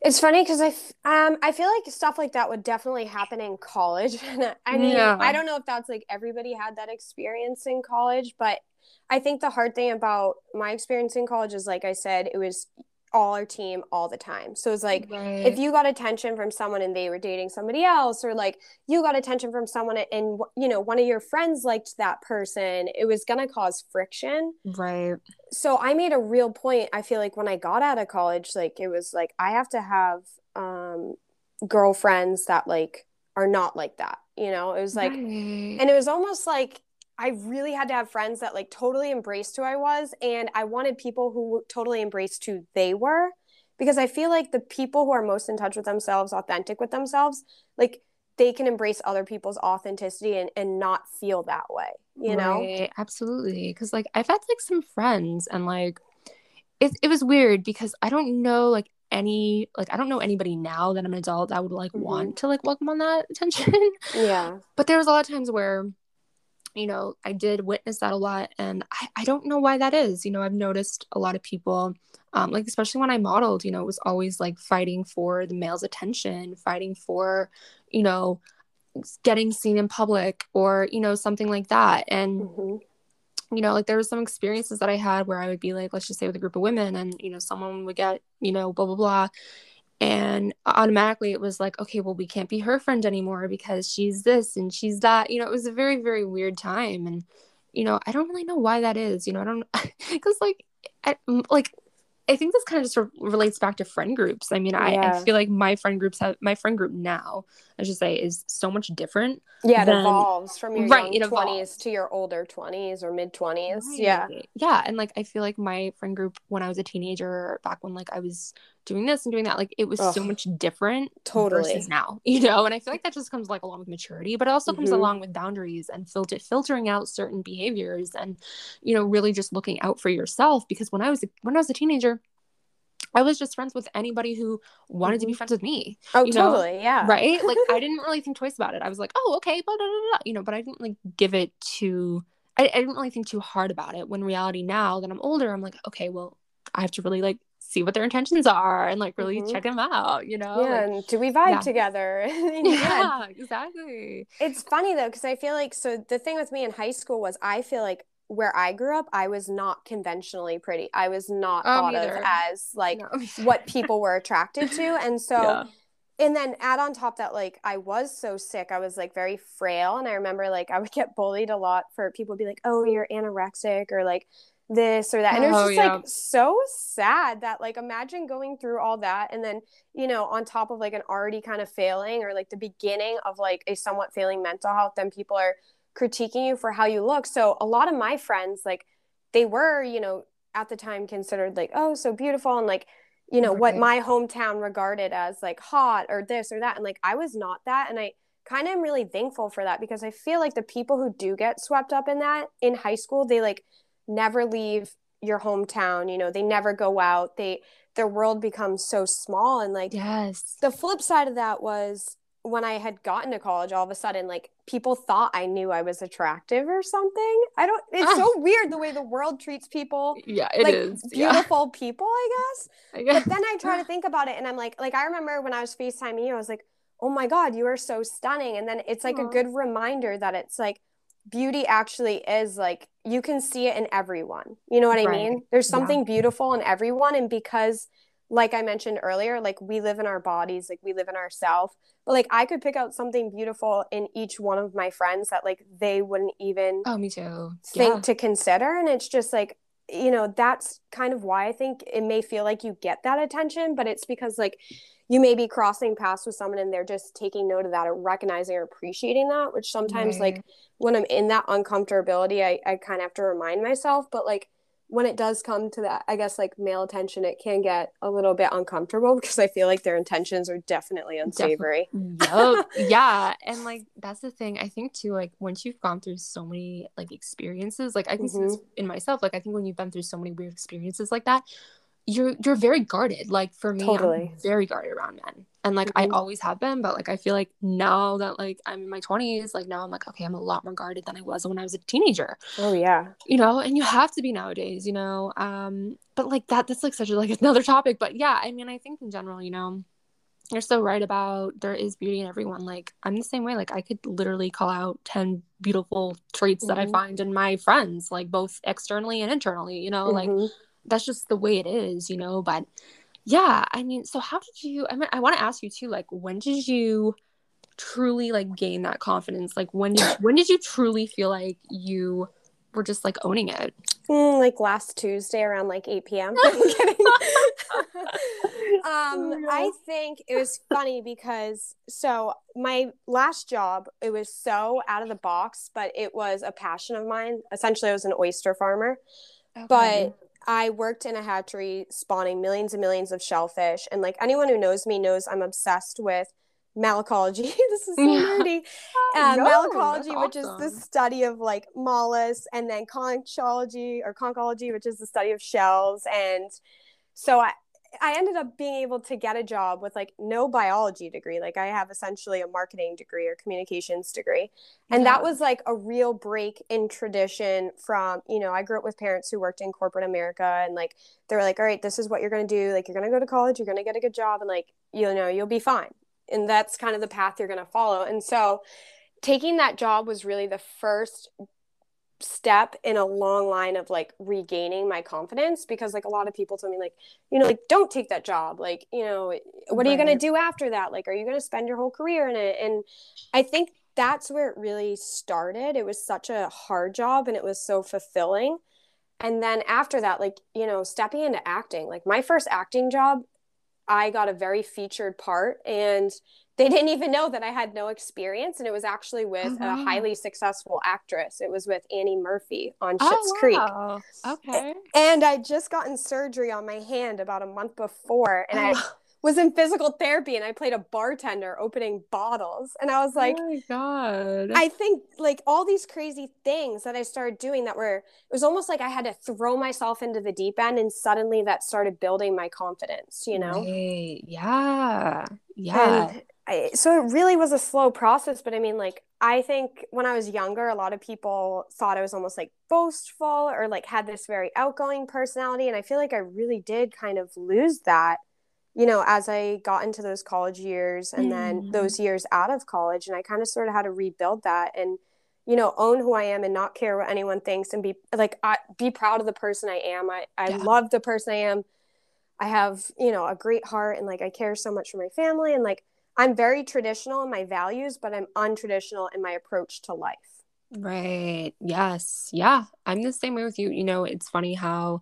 It's funny because I, f- um, I feel like stuff like that would definitely happen in college. I mean, yeah. I don't know if that's like everybody had that experience in college, but I think the hard thing about my experience in college is, like I said, it was all our team all the time. So it's like, right. if you got attention from someone and they were dating somebody else, or like you got attention from someone and, you know, one of your friends liked that person, it was going to cause friction. Right. So I made a real point. I feel like when I got out of college, like it was like, I have to have um, girlfriends that like are not like that, you know, it was like, right. and it was almost like, I really had to have friends that like totally embraced who I was, and I wanted people who totally embraced who they were, because I feel like the people who are most in touch with themselves, authentic with themselves, like they can embrace other people's authenticity and, and not feel that way, you know? Right. Absolutely. Because like I've had like some friends, and like it, it was weird because I don't know like any like I don't know anybody now that I'm an adult that would like mm-hmm. want to like welcome on that attention. Yeah. But there was a lot of times where, you know, I did witness that a lot, and I, I don't know why that is. You know, I've noticed a lot of people, um, like, especially when I modeled, you know, it was always like fighting for the male's attention, fighting for, you know, getting seen in public or, you know, something like that. And, mm-hmm. you know, like there was some experiences that I had where I would be like, let's just say with a group of women, and, you know, someone would get, you know, blah, blah, blah. And automatically it was like, okay, well, we can't be her friend anymore because she's this and she's that. You know, it was a very, very weird time. And, you know, I don't really know why that is. You know, I don't – because, like, I, like, I think this kind of just re- relates back to friend groups. I mean, yeah. I, I feel like my friend groups have – my friend group now, I should say, is so much different. Yeah, than, it evolves from your right, young twenties evolves. To your older twenties or mid-twenties. Right. Yeah. Yeah, and, like, I feel like my friend group when I was a teenager, back when, like, I was – doing this and doing that, like it was Ugh, so much different totally versus now, you know. And I feel like that just comes like along with maturity, but it also mm-hmm. comes along with boundaries and filter filtering out certain behaviors, and you know, really just looking out for yourself. Because when I was when I was a teenager, I was just friends with anybody who wanted mm-hmm. to be friends with me. Oh, totally, know? Yeah, right. Like I didn't really think twice about it. I was like, oh, okay, blah, blah, blah, blah, you know. But I didn't like give it to. I, I didn't really think too hard about it. When reality now that I'm older, I'm like, okay, well, I have to really like. See what their intentions are and like really mm-hmm. check them out, you know. Yeah, like, and do we vibe yeah. together? Yeah, exactly. It's funny though, because I feel like so the thing with me in high school was I feel like where I grew up, I was not conventionally pretty. I was not um, thought either. Of as like no. what people were attracted to, and so. Yeah. And then add on top that, like, I was so sick. I was, like, very frail. And I remember, like, I would get bullied a lot for people be like, oh, you're anorexic or, like, this or that. And oh, it was just, yeah. like, so sad that, like, imagine going through all that. And then, you know, on top of, like, an already kind of failing or, like, the beginning of, like, a somewhat failing mental health, then people are critiquing you for how you look. So a lot of my friends, like, they were, you know, at the time considered, like, oh, so beautiful and, like, you know, what my hometown regarded as like hot or this or that. And like, I was not that. And I kind of am really thankful for that, because I feel like the people who do get swept up in that in high school, they like never leave your hometown, you know, they never go out. They, their world becomes so small. And like, yes. the flip side of that was when I had gotten to college, all of a sudden, like people thought I knew I was attractive or something. I don't, it's so weird the way the world treats people. Yeah, it like, is. Beautiful yeah. people, I guess. I guess. But then I try to think about it and I'm like, like, I remember when I was FaceTiming you, I was like, oh my God, you are so stunning. And then it's like Aww. A good reminder that it's like beauty actually is like, you can see it in everyone. You know what right. I mean? There's something yeah. beautiful in everyone. And because like I mentioned earlier, like we live in our bodies, like we live in ourselves. But like I could pick out something beautiful in each one of my friends that like they wouldn't even oh, me too. Think yeah. to consider. And it's just like, you know, that's kind of why I think it may feel like you get that attention, but it's because like you may be crossing paths with someone and they're just taking note of that or recognizing or appreciating that, which sometimes right. like when I'm in that uncomfortability, I, I kind of have to remind myself, but like when it does come to that, I guess, like, male attention, it can get a little bit uncomfortable because I feel like their intentions are definitely unsavory. Definitely. Yep. Yeah. And, like, that's the thing. I think, too, like, once you've gone through so many, like, experiences, like, I can mm-hmm. see this in myself. Like, I think when you've been through so many weird experiences like that, you're you're very guarded. Like, for me, totally. I'm very guarded around men. And, like, mm-hmm. I always have been. But, like, I feel like now that, like, I'm in my twenties, like, now I'm like, okay, I'm a lot more guarded than I was when I was a teenager. Oh, yeah. You know, and you have to be nowadays, you know. Um, but, like, that that's, like, such a, like, another topic. But, yeah, I mean, I think in general, you know, you're so right about there is beauty in everyone. Like, I'm the same way. Like, I could literally call out ten beautiful traits mm-hmm. that I find in my friends, like, both externally and internally, you know. Mm-hmm. Like, that's just the way it is, you know. But, yeah, I mean, so how did you, I mean, I want to ask you too, like, when did you truly, like, gain that confidence? Like, when did, when did you truly feel like you were just, like, owning it? Mm, like, last Tuesday around, like, eight p.m. I'm kidding. um, I think it was funny because, so my last job, it was so out of the box, but it was a passion of mine. Essentially, I was an oyster farmer, okay. but I worked in a hatchery spawning millions and millions of shellfish. And, like, anyone who knows me knows I'm obsessed with malacology. This is so nerdy. Uh, no, malacology, awesome. Which is the study of, like, mollusks, and then conchology or conchology, which is the study of shells. And so I, I ended up being able to get a job with, like, no biology degree. Like, I have essentially a marketing degree or communications degree. And yeah. that was, like, a real break in tradition from, you know, I grew up with parents who worked in corporate America, and, like, they were like, all right, this is what you're going to do. Like, you're going to go to college, you're going to get a good job, and, like, you know, you'll be fine. And that's kind of the path you're going to follow. And so taking that job was really the first step in a long line of, like, regaining my confidence, because, like, a lot of people told me, like, you know, like, don't take that job, like, you know, what are right. you going to do after that, like, are you going to spend your whole career in it? And I think that's where it really started. It was such a hard job, and it was so fulfilling. And then after that, like, you know, stepping into acting, like, my first acting job, I got a very featured part, and they didn't even know that I had no experience. And it was actually with oh, wow. a highly successful actress. It was with Annie Murphy on Schitt's oh, wow. Creek. Okay. And I'd just gotten surgery on my hand about a month before. And oh. I was in physical therapy, and I played a bartender opening bottles. And I was like, oh my God. I think, like, all these crazy things that I started doing that were, it was almost like I had to throw myself into the deep end, and suddenly that started building my confidence, you know? Right. Yeah. Yeah. And I, so it really was a slow process, but I mean, like, I think when I was younger, a lot of people thought I was almost, like, boastful, or, like, had this very outgoing personality. And I feel like I really did kind of lose that, you know, as I got into those college years, and mm. then those years out of college. And I kind of sort of had to rebuild that, and, you know, own who I am, and not care what anyone thinks, and be like, I, be proud of the person I am. I, I yeah. love the person I am. I have, you know, a great heart, and, like, I care so much for my family, and, like, I'm very traditional in my values, but I'm untraditional in my approach to life. Right. Yes. Yeah. I'm the same way with you. You know, it's funny how,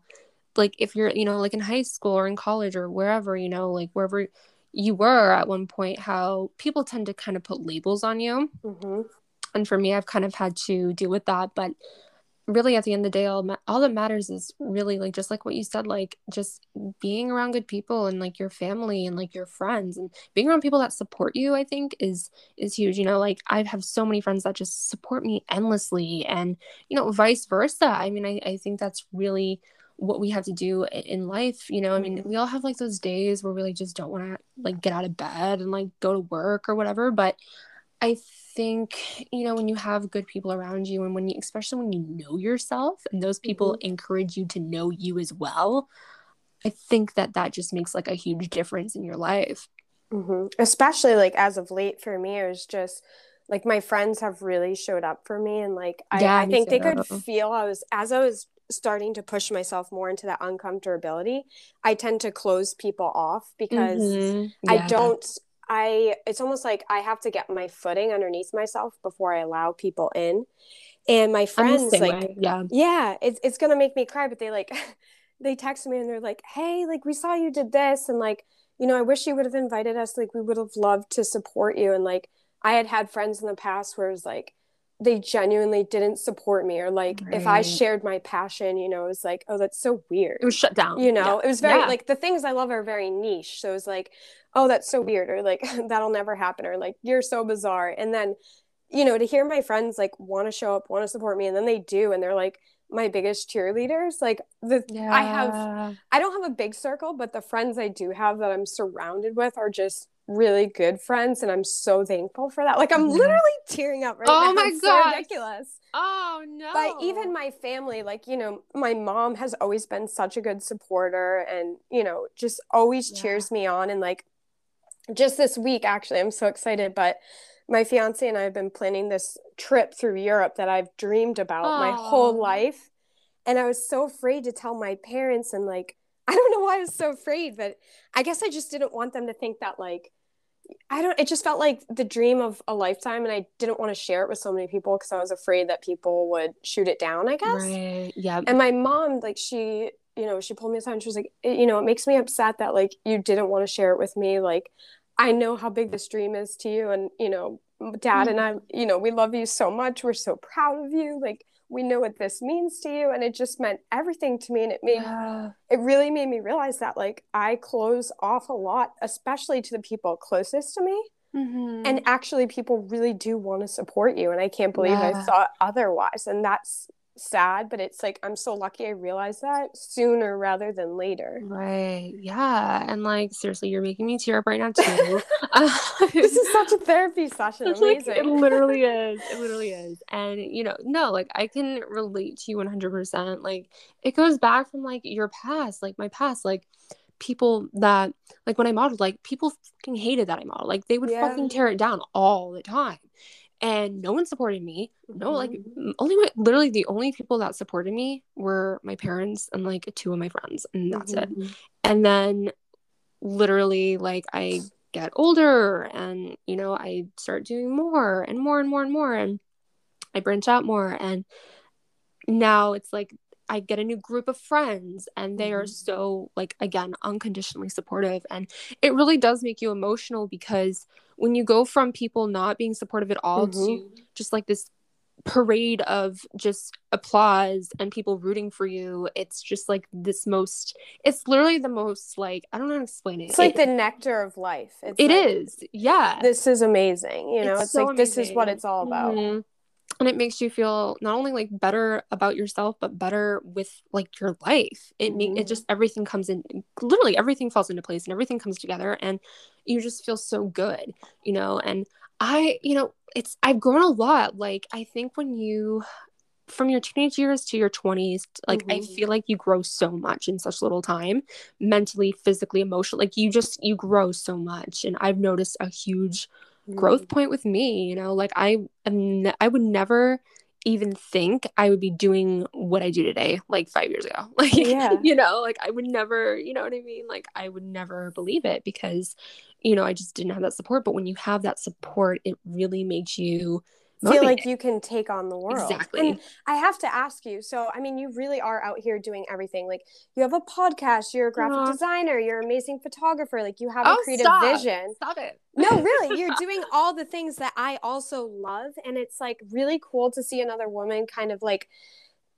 like, if you're, you know, like, in high school or in college or wherever, you know, like, wherever you were at one point, how people tend to kind of put labels on you. Mm-hmm. And for me, I've kind of had to deal with that. But really, at the end of the day, all, ma- all that matters is really, like, just like what you said, like, just being around good people, and, like, your family, and, like, your friends, and being around people that support you, I think is is huge. You know, like, I have so many friends that just support me endlessly, and, you know, vice versa. I mean, I, I think that's really what we have to do in life. You know, I mean, we all have, like, those days where we, like, just don't want to, like, get out of bed and, like, go to work or whatever. But I think, you know, when you have good people around you, and when you, especially when you know yourself, and those people mm-hmm. encourage you to know you as well, I think that that just makes, like, a huge difference in your life. Mm-hmm. Especially, like, as of late for me, it was just, like, my friends have really showed up for me, and, like, I, yeah, I think so. They could feel I was, as I was starting to push myself more into that uncomfortability, I tend to close people off, because mm-hmm. yeah. I don't I it's almost like I have to get my footing underneath myself before I allow people in. And my friends, like, way. yeah, yeah, it's it's gonna make me cry. But they like they text me, and they're like, hey, like, we saw you did this, and, like, you know, I wish you would have invited us. Like, we would have loved to support you. And, like, I had had friends in the past where it was like, they genuinely didn't support me, or like right. if I shared my passion, you know, it was like, oh, that's so weird. It was shut down. You know, yeah. it was very yeah. like the things I love are very niche. So it was like, oh, that's so weird, or like, that'll never happen, or like, you're so bizarre. And then, you know, to hear my friends like want to show up, want to support me, and then they do, and they're like my biggest cheerleaders. Like the yeah. I have I don't have a big circle, but the friends I do have that I'm surrounded with are just really good friends, and I'm so thankful for that. Like I'm yeah. literally tearing up right oh now. Oh my god, so ridiculous. Oh no. But even my family, like, you know, my mom has always been such a good supporter, and, you know, just always yeah. cheers me on. And like just this week, actually, I'm so excited, but my fiance and I have been planning this trip through Europe that I've dreamed about Aww. my whole life. And I was so afraid to tell my parents. And like, I don't know why I was so afraid, but I guess I just didn't want them to think that, like, I don't, it just felt like the dream of a lifetime. And I didn't want to share it with so many people because I was afraid that people would shoot it down, I guess. Right. Yeah. And my mom, like she, you know, she pulled me aside and she was like, you know, it makes me upset that like, you didn't want to share it with me. Like, I know how big this dream is to you. And, you know, Dad and I, you know, we love you so much. We're so proud of you. Like, we know what this means to you. And it just meant everything to me. And it made, yeah. it really made me realize that, like, I close off a lot, especially to the people closest to me. Mm-hmm. And actually people really do want to support you. And I can't believe yeah. I saw otherwise. And that's sad, but it's like, I'm so lucky I realized that sooner rather than later. Right. Yeah. And like, seriously, you're making me tear up right now too. uh, this is such a therapy session. Amazing. Like, it literally is. It literally is. And, you know, no, like I can relate to you one hundred percent. Like it goes back from like your past, like my past, like people that like when I modeled, like people fucking hated that I modeled. Like they would yeah. fucking tear it down all the time. And no one supported me. No, like only my, literally the only people that supported me were my parents and like two of my friends, and that's mm-hmm. it. And then literally like I get older and, you know, I start doing more and more and more and more, and I branch out more. And now it's like I get a new group of friends, and they are so like, again, unconditionally supportive. And it really does make you emotional, because when you go from people not being supportive at all mm-hmm. to just like this parade of just applause and people rooting for you, it's just like this most, it's literally the most, like, I don't know how to explain it. It's like it, the nectar of life. It's it like, is. Yeah. This is amazing. You know, it's, it's so like, amazing. This is what it's all about. Mm-hmm. And it makes you feel not only like better about yourself, but better with like your life. It mm-hmm. ma- it just, everything comes in, literally everything falls into place and everything comes together, and you just feel so good, you know? And I, you know, it's, I've grown a lot. Like, I think when you, from your teenage years to your twenties, like, mm-hmm. I feel like you grow so much in such little time, mentally, physically, emotionally, like you just, you grow so much. And I've noticed a huge growth point with me, you know, like I am ne- I would never even think I would be doing what I do today like five years ago, like yeah. you know, like I would never, you know what I mean, like I would never believe it, because, you know, I just didn't have that support. But when you have that support, it really makes you motivated. Feel like you can take on the world. Exactly. And I have to ask you, so I mean, you really are out here doing everything. Like you have a podcast, you're a graphic Aww. designer, you're an amazing photographer, like you have oh, a creative stop. vision. Stop it. No, really, you're doing all the things that I also love. And it's like really cool to see another woman kind of like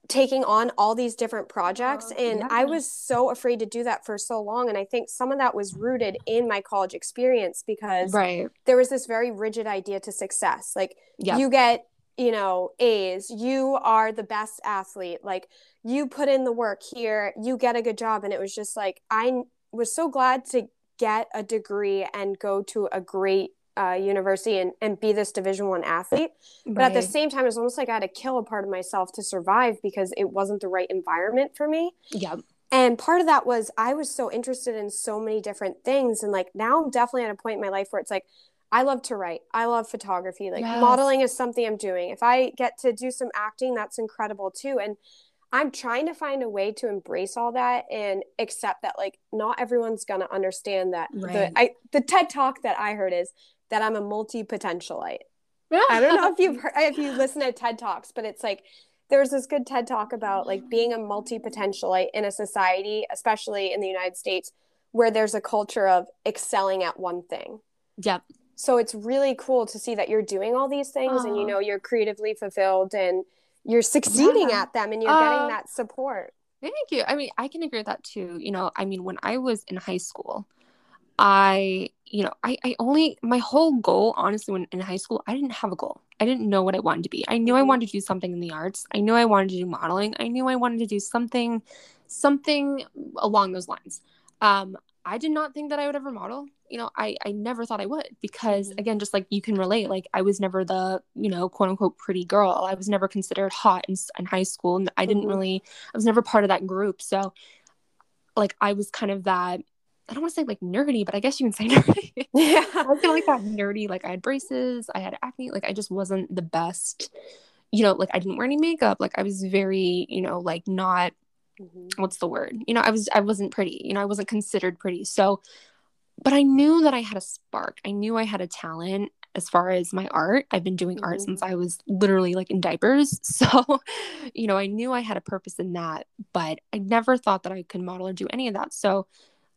taking on all these different projects. Uh, and yeah. I was so afraid to do that for so long. And I think some of that was rooted in my college experience, because right. there was this very rigid idea to success. Like yep. you get, you know, A's, you are the best athlete, like you put in the work here, you get a good job. And it was just like, I was so glad to get a degree and go to a great Uh, university and, and be this Division One athlete. But right. at the same time, it's almost like I had to kill a part of myself to survive, because it wasn't the right environment for me. Yep. And part of that was I was so interested in so many different things. And like now I'm definitely at a point in my life where it's like, I love to write. I love photography. Like yes. modeling is something I'm doing. If I get to do some acting, that's incredible too. And I'm trying to find a way to embrace all that and accept that like not everyone's going to understand that. Right. The, I, the TED Talk that I heard is that I'm a multi-potentialite. I don't know if you've heard, if you listen to TED Talks, but it's like, there was this good TED Talk about like being a multi-potentialite in a society, especially in the United States, where there's a culture of excelling at one thing. Yep. So it's really cool to see that you're doing all these things oh. and, you know, you're creatively fulfilled and you're succeeding yeah. at them and you're uh, getting that support. Thank you. I mean, I can agree with that too. You know, I mean, when I was in high school, I, you know, I, I only, my whole goal, honestly, when in high school, I didn't have a goal. I didn't know what I wanted to be. I knew I wanted to do something in the arts. I knew I wanted to do modeling. I knew I wanted to do something, something along those lines. Um, I did not think that I would ever model. You know, I, I never thought I would because, again, just like you can relate, like I was never the, you know, quote unquote pretty girl. I was never considered hot in, in high school. And I didn't mm-hmm. really, I was never part of that group. So like, I was kind of that, I don't want to say like nerdy, but I guess you can say nerdy. Yeah. I was kind of like that nerdy, like I had braces, I had acne, like I just wasn't the best, you know, like I didn't wear any makeup. Like I was very, you know, like not, mm-hmm. what's the word? You know, I was, I wasn't pretty, you know, I wasn't considered pretty. So, but I knew that I had a spark. I knew I had a talent as far as my art. I've been doing mm-hmm. art since I was literally like in diapers. So, you know, I knew I had a purpose in that, but I never thought that I could model or do any of that. So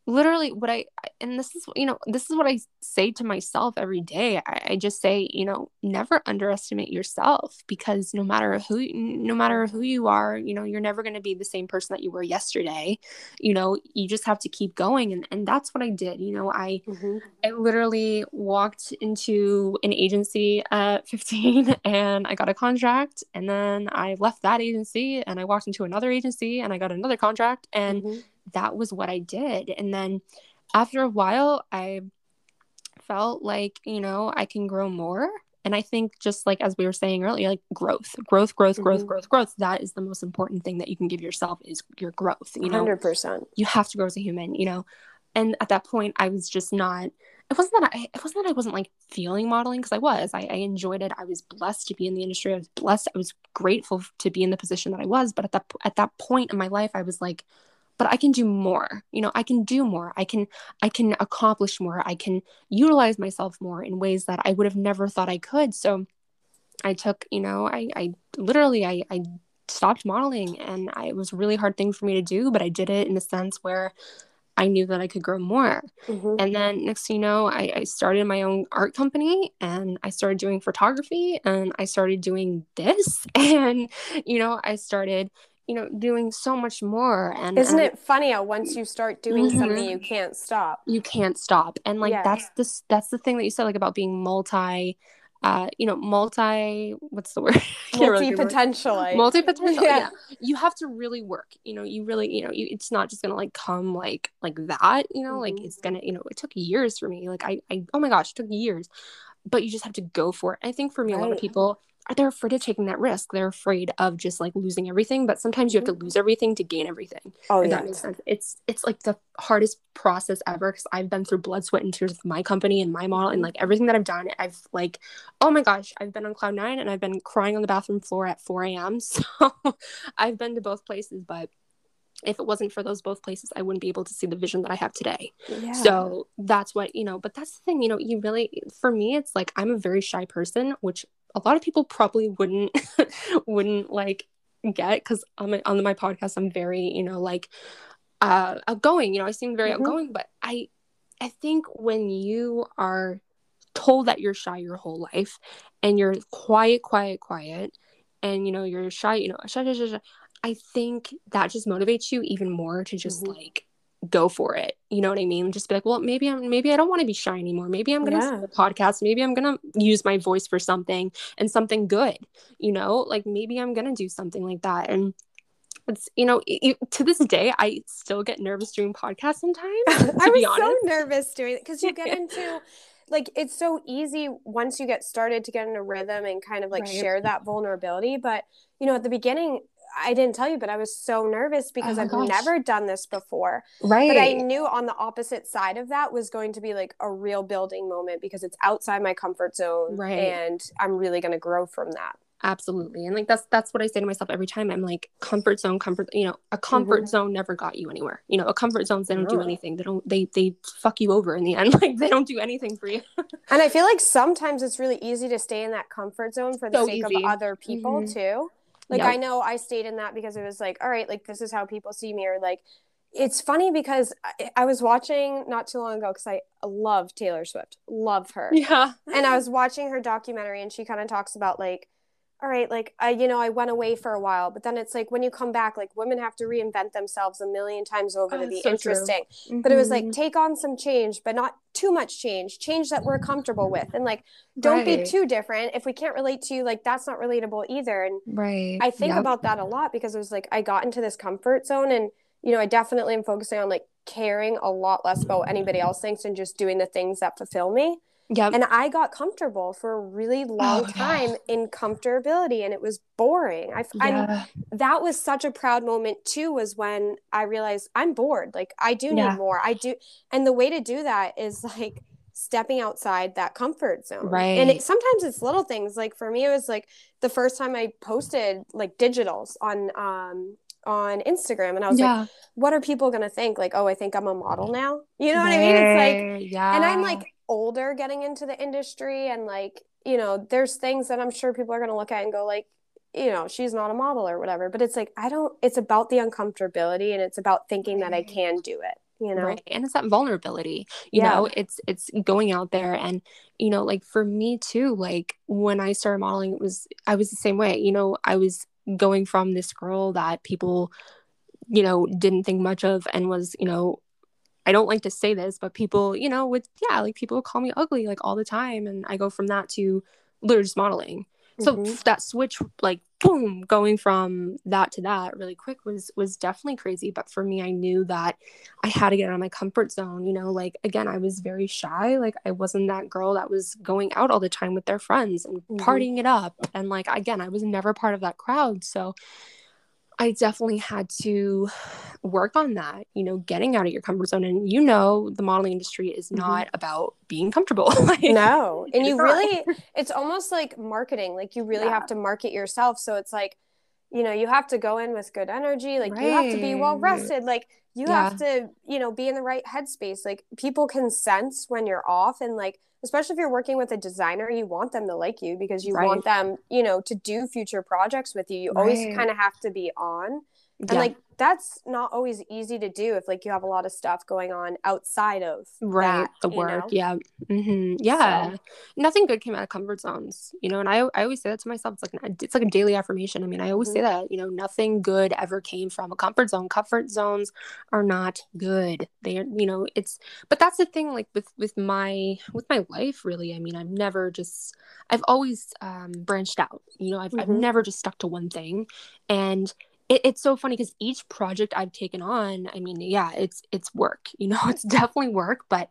literally what I, and this is, you know, this is what I say to myself every day. I, I just say, you know, never underestimate yourself because no matter who, no matter who you are, you know, you're never going to be the same person that you were yesterday. You know, you just have to keep going. And, and that's what I did. You know, I, mm-hmm. I literally walked into an agency at fifteen and I got a contract and then I left that agency and I walked into another agency and I got another contract and mm-hmm. that was what I did. And then after a while, I felt like, you know, I can grow more. And I think just like, as we were saying earlier, like growth, growth, growth, mm-hmm. growth, growth, growth. That is the most important thing that you can give yourself is your growth. You know, one hundred percent. You have to grow as a human, you know? And at that point I was just not, it wasn't that I, it wasn't that I wasn't like feeling modeling. Cause I was, I, I enjoyed it. I was blessed to be in the industry. I was blessed. I was grateful to be in the position that I was. But at that, at that point in my life, I was like, but I can do more, you know, I can do more. I can, I can accomplish more. I can utilize myself more in ways that I would have never thought I could. So I took, you know, I, I literally, I, I stopped modeling and I, it was a really hard thing for me to do, but I did it in a sense where I knew that I could grow more. Mm-hmm. And then next thing you know, I, I started my own art company and I started doing photography and I started doing this and, you know, I started, you know, doing so much more. And isn't and, it funny how once you start doing mm-hmm. something, you can't stop. You can't stop. And like, yes. that's the, that's the thing that you said, like about being multi, uh, you know, multi, what's the word? Multi-potential. Really Multi-potential. Yeah. yeah. You have to really work, you know, you really, you know, you, it's not just going to like come like, like that, you know, mm-hmm. like it's going to, you know, it took years for me. Like I, I, oh my gosh, it took years, but you just have to go for it. I think for me, right. a lot of people, they're afraid of taking that risk. They're afraid of just like losing everything, but sometimes you have to lose everything to gain everything. Oh, yeah. That makes sense. It's, it's like the hardest process ever. Cause I've been through blood, sweat and tears with my company and my model and like everything that I've done. I've like, oh my gosh, I've been on cloud nine and I've been crying on the bathroom floor at four a.m. So I've been to both places, but if it wasn't for those both places, I wouldn't be able to see the vision that I have today. Yeah. So that's what, you know, but that's the thing, you know, you really, for me, it's like, I'm a very shy person, which a lot of people probably wouldn't, wouldn't like get. Cause on my, on my podcast, I'm very, you know, like, uh, outgoing, you know, I seem very mm-hmm. outgoing, but I, I think when you are told that you're shy your whole life and you're quiet, quiet, quiet, and you know, you're shy, you know, shy, shy, shy, shy, I think that just motivates you even more to just mm-hmm. like go for it. You know what I mean? Just be like, well, maybe I'm, maybe I don't want to be shy anymore. Maybe I'm going to yeah. start a podcast. Maybe I'm going to use my voice for something and something good, you know, like maybe I'm going to do something like that. And it's, you know, it, it, to this day, I still get nervous doing podcasts sometimes. I was honest. so nervous doing it because you get into like, it's so easy once you get started to get in a rhythm and kind of like right. share that vulnerability. But you know, at the beginning, I didn't tell you, but I was so nervous because oh I've gosh. never done this before. Right. But I knew on the opposite side of that was going to be like a real building moment because it's outside my comfort zone. Right. And I'm really going to grow from that. Absolutely. And like, that's, that's what I say to myself every time. I'm like, comfort zone, comfort, you know, a comfort mm-hmm. zone never got you anywhere. You know, a comfort zone, they don't do anything. They don't, they, they fuck you over in the end. Like they don't do anything for you. And I feel like sometimes it's really easy to stay in that comfort zone for the so sake easy. of other people mm-hmm. too. Like, yep. I know I stayed in that because it was like, all right, like, this is how people see me, or like, it's funny because I, I was watching not too long ago, because I love Taylor Swift, love her. Yeah. And I was watching her documentary, and she kind of talks about like, all right, like, I, you know, I went away for a while, but then it's like, when you come back, like women have to reinvent themselves a million times over oh, to be so interesting. Mm-hmm. But it was like, take on some change, but not too much change, change that we're comfortable with. And like, don't right. be too different. If we can't relate to you, like that's not relatable either. And right. I think yep. about that a lot, because it was like, I got into this comfort zone, and, you know, I definitely am focusing on like caring a lot less about what anybody else thinks and just doing the things that fulfill me. Yep. And I got comfortable for a really long oh, time God. in comfortability, and it was boring. I yeah. that was such a proud moment too, was when I realized I'm bored. Like I do yeah. need more. I do. And the way to do that is like stepping outside that comfort zone. Right. And it, sometimes it's little things. Like for me, it was like the first time I posted like digitals on, um, on Instagram, and I was yeah. like, what are people going to think? Like, oh, I think I'm a model now. You know what I mean? It's like, yeah. and I'm like older getting into the industry, and like, you know, there's things that I'm sure people are going to look at and go like, you know, she's not a model or whatever, but it's like, I don't, it's about the uncomfortability, and it's about thinking that I can do it, you know? Right. And it's that vulnerability, you yeah. know, it's, it's going out there. And, you know, like for me too, like when I started modeling, it was, I was the same way, you know, I was going from this girl that people, you know, didn't think much of, and was, you know, I don't like to say this, but people, you know, would, yeah, like people call me ugly like all the time. And I go from that to literally just modeling. Mm-hmm. So that switch, like, boom, going from that to that really quick was, was definitely crazy. But for me, I knew that I had to get out of my comfort zone. You know, like, again, I was very shy. Like I wasn't that girl that was going out all the time with their friends and mm-hmm. partying it up. And like, again, I was never part of that crowd. So I definitely had to work on that, you know, getting out of your comfort zone. And, you know, the modeling industry is not mm-hmm. about being comfortable. Like, no. And you not. really, it's almost like marketing. Like you really yeah. have to market yourself. So it's like, you know, you have to go in with good energy. Like right. you have to be well rested. Like you yeah. have to, you know, be in the right headspace. Like people can sense when you're off, and like, especially if you're working with a designer, you want them to like you, because you right. want them, you know, to do future projects with you. You right. always kind of have to be on. And yeah. like, that's not always easy to do if like you have a lot of stuff going on outside of right that, the work. You know? Yeah. Mm-hmm. Yeah. So. Nothing good came out of comfort zones, you know, and I I always say that to myself. It's like, an, it's like a daily affirmation. I mean, I always mm-hmm. say that, you know, nothing good ever came from a comfort zone. Comfort zones are not good. They are, you know, it's, but that's the thing, like with, with my, with my life, really. I mean, I've never just, I've always um, branched out, you know, I've, mm-hmm. I've never just stuck to one thing. And It, it's so funny because each project I've taken on, I mean, yeah, it's it's work. You know, it's definitely work, but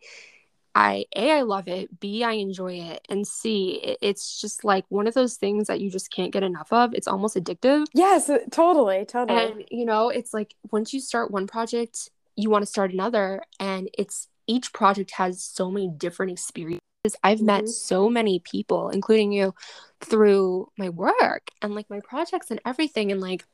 I, A, I love it, B, I enjoy it, and C, it, it's just like one of those things that you just can't get enough of. It's almost addictive. Yes, totally, totally. And, you know, it's like once you start one project, you want to start another, and it's each project has so many different experiences. I've mm-hmm. met so many people, including you, through my work and, like, my projects and everything, and, like,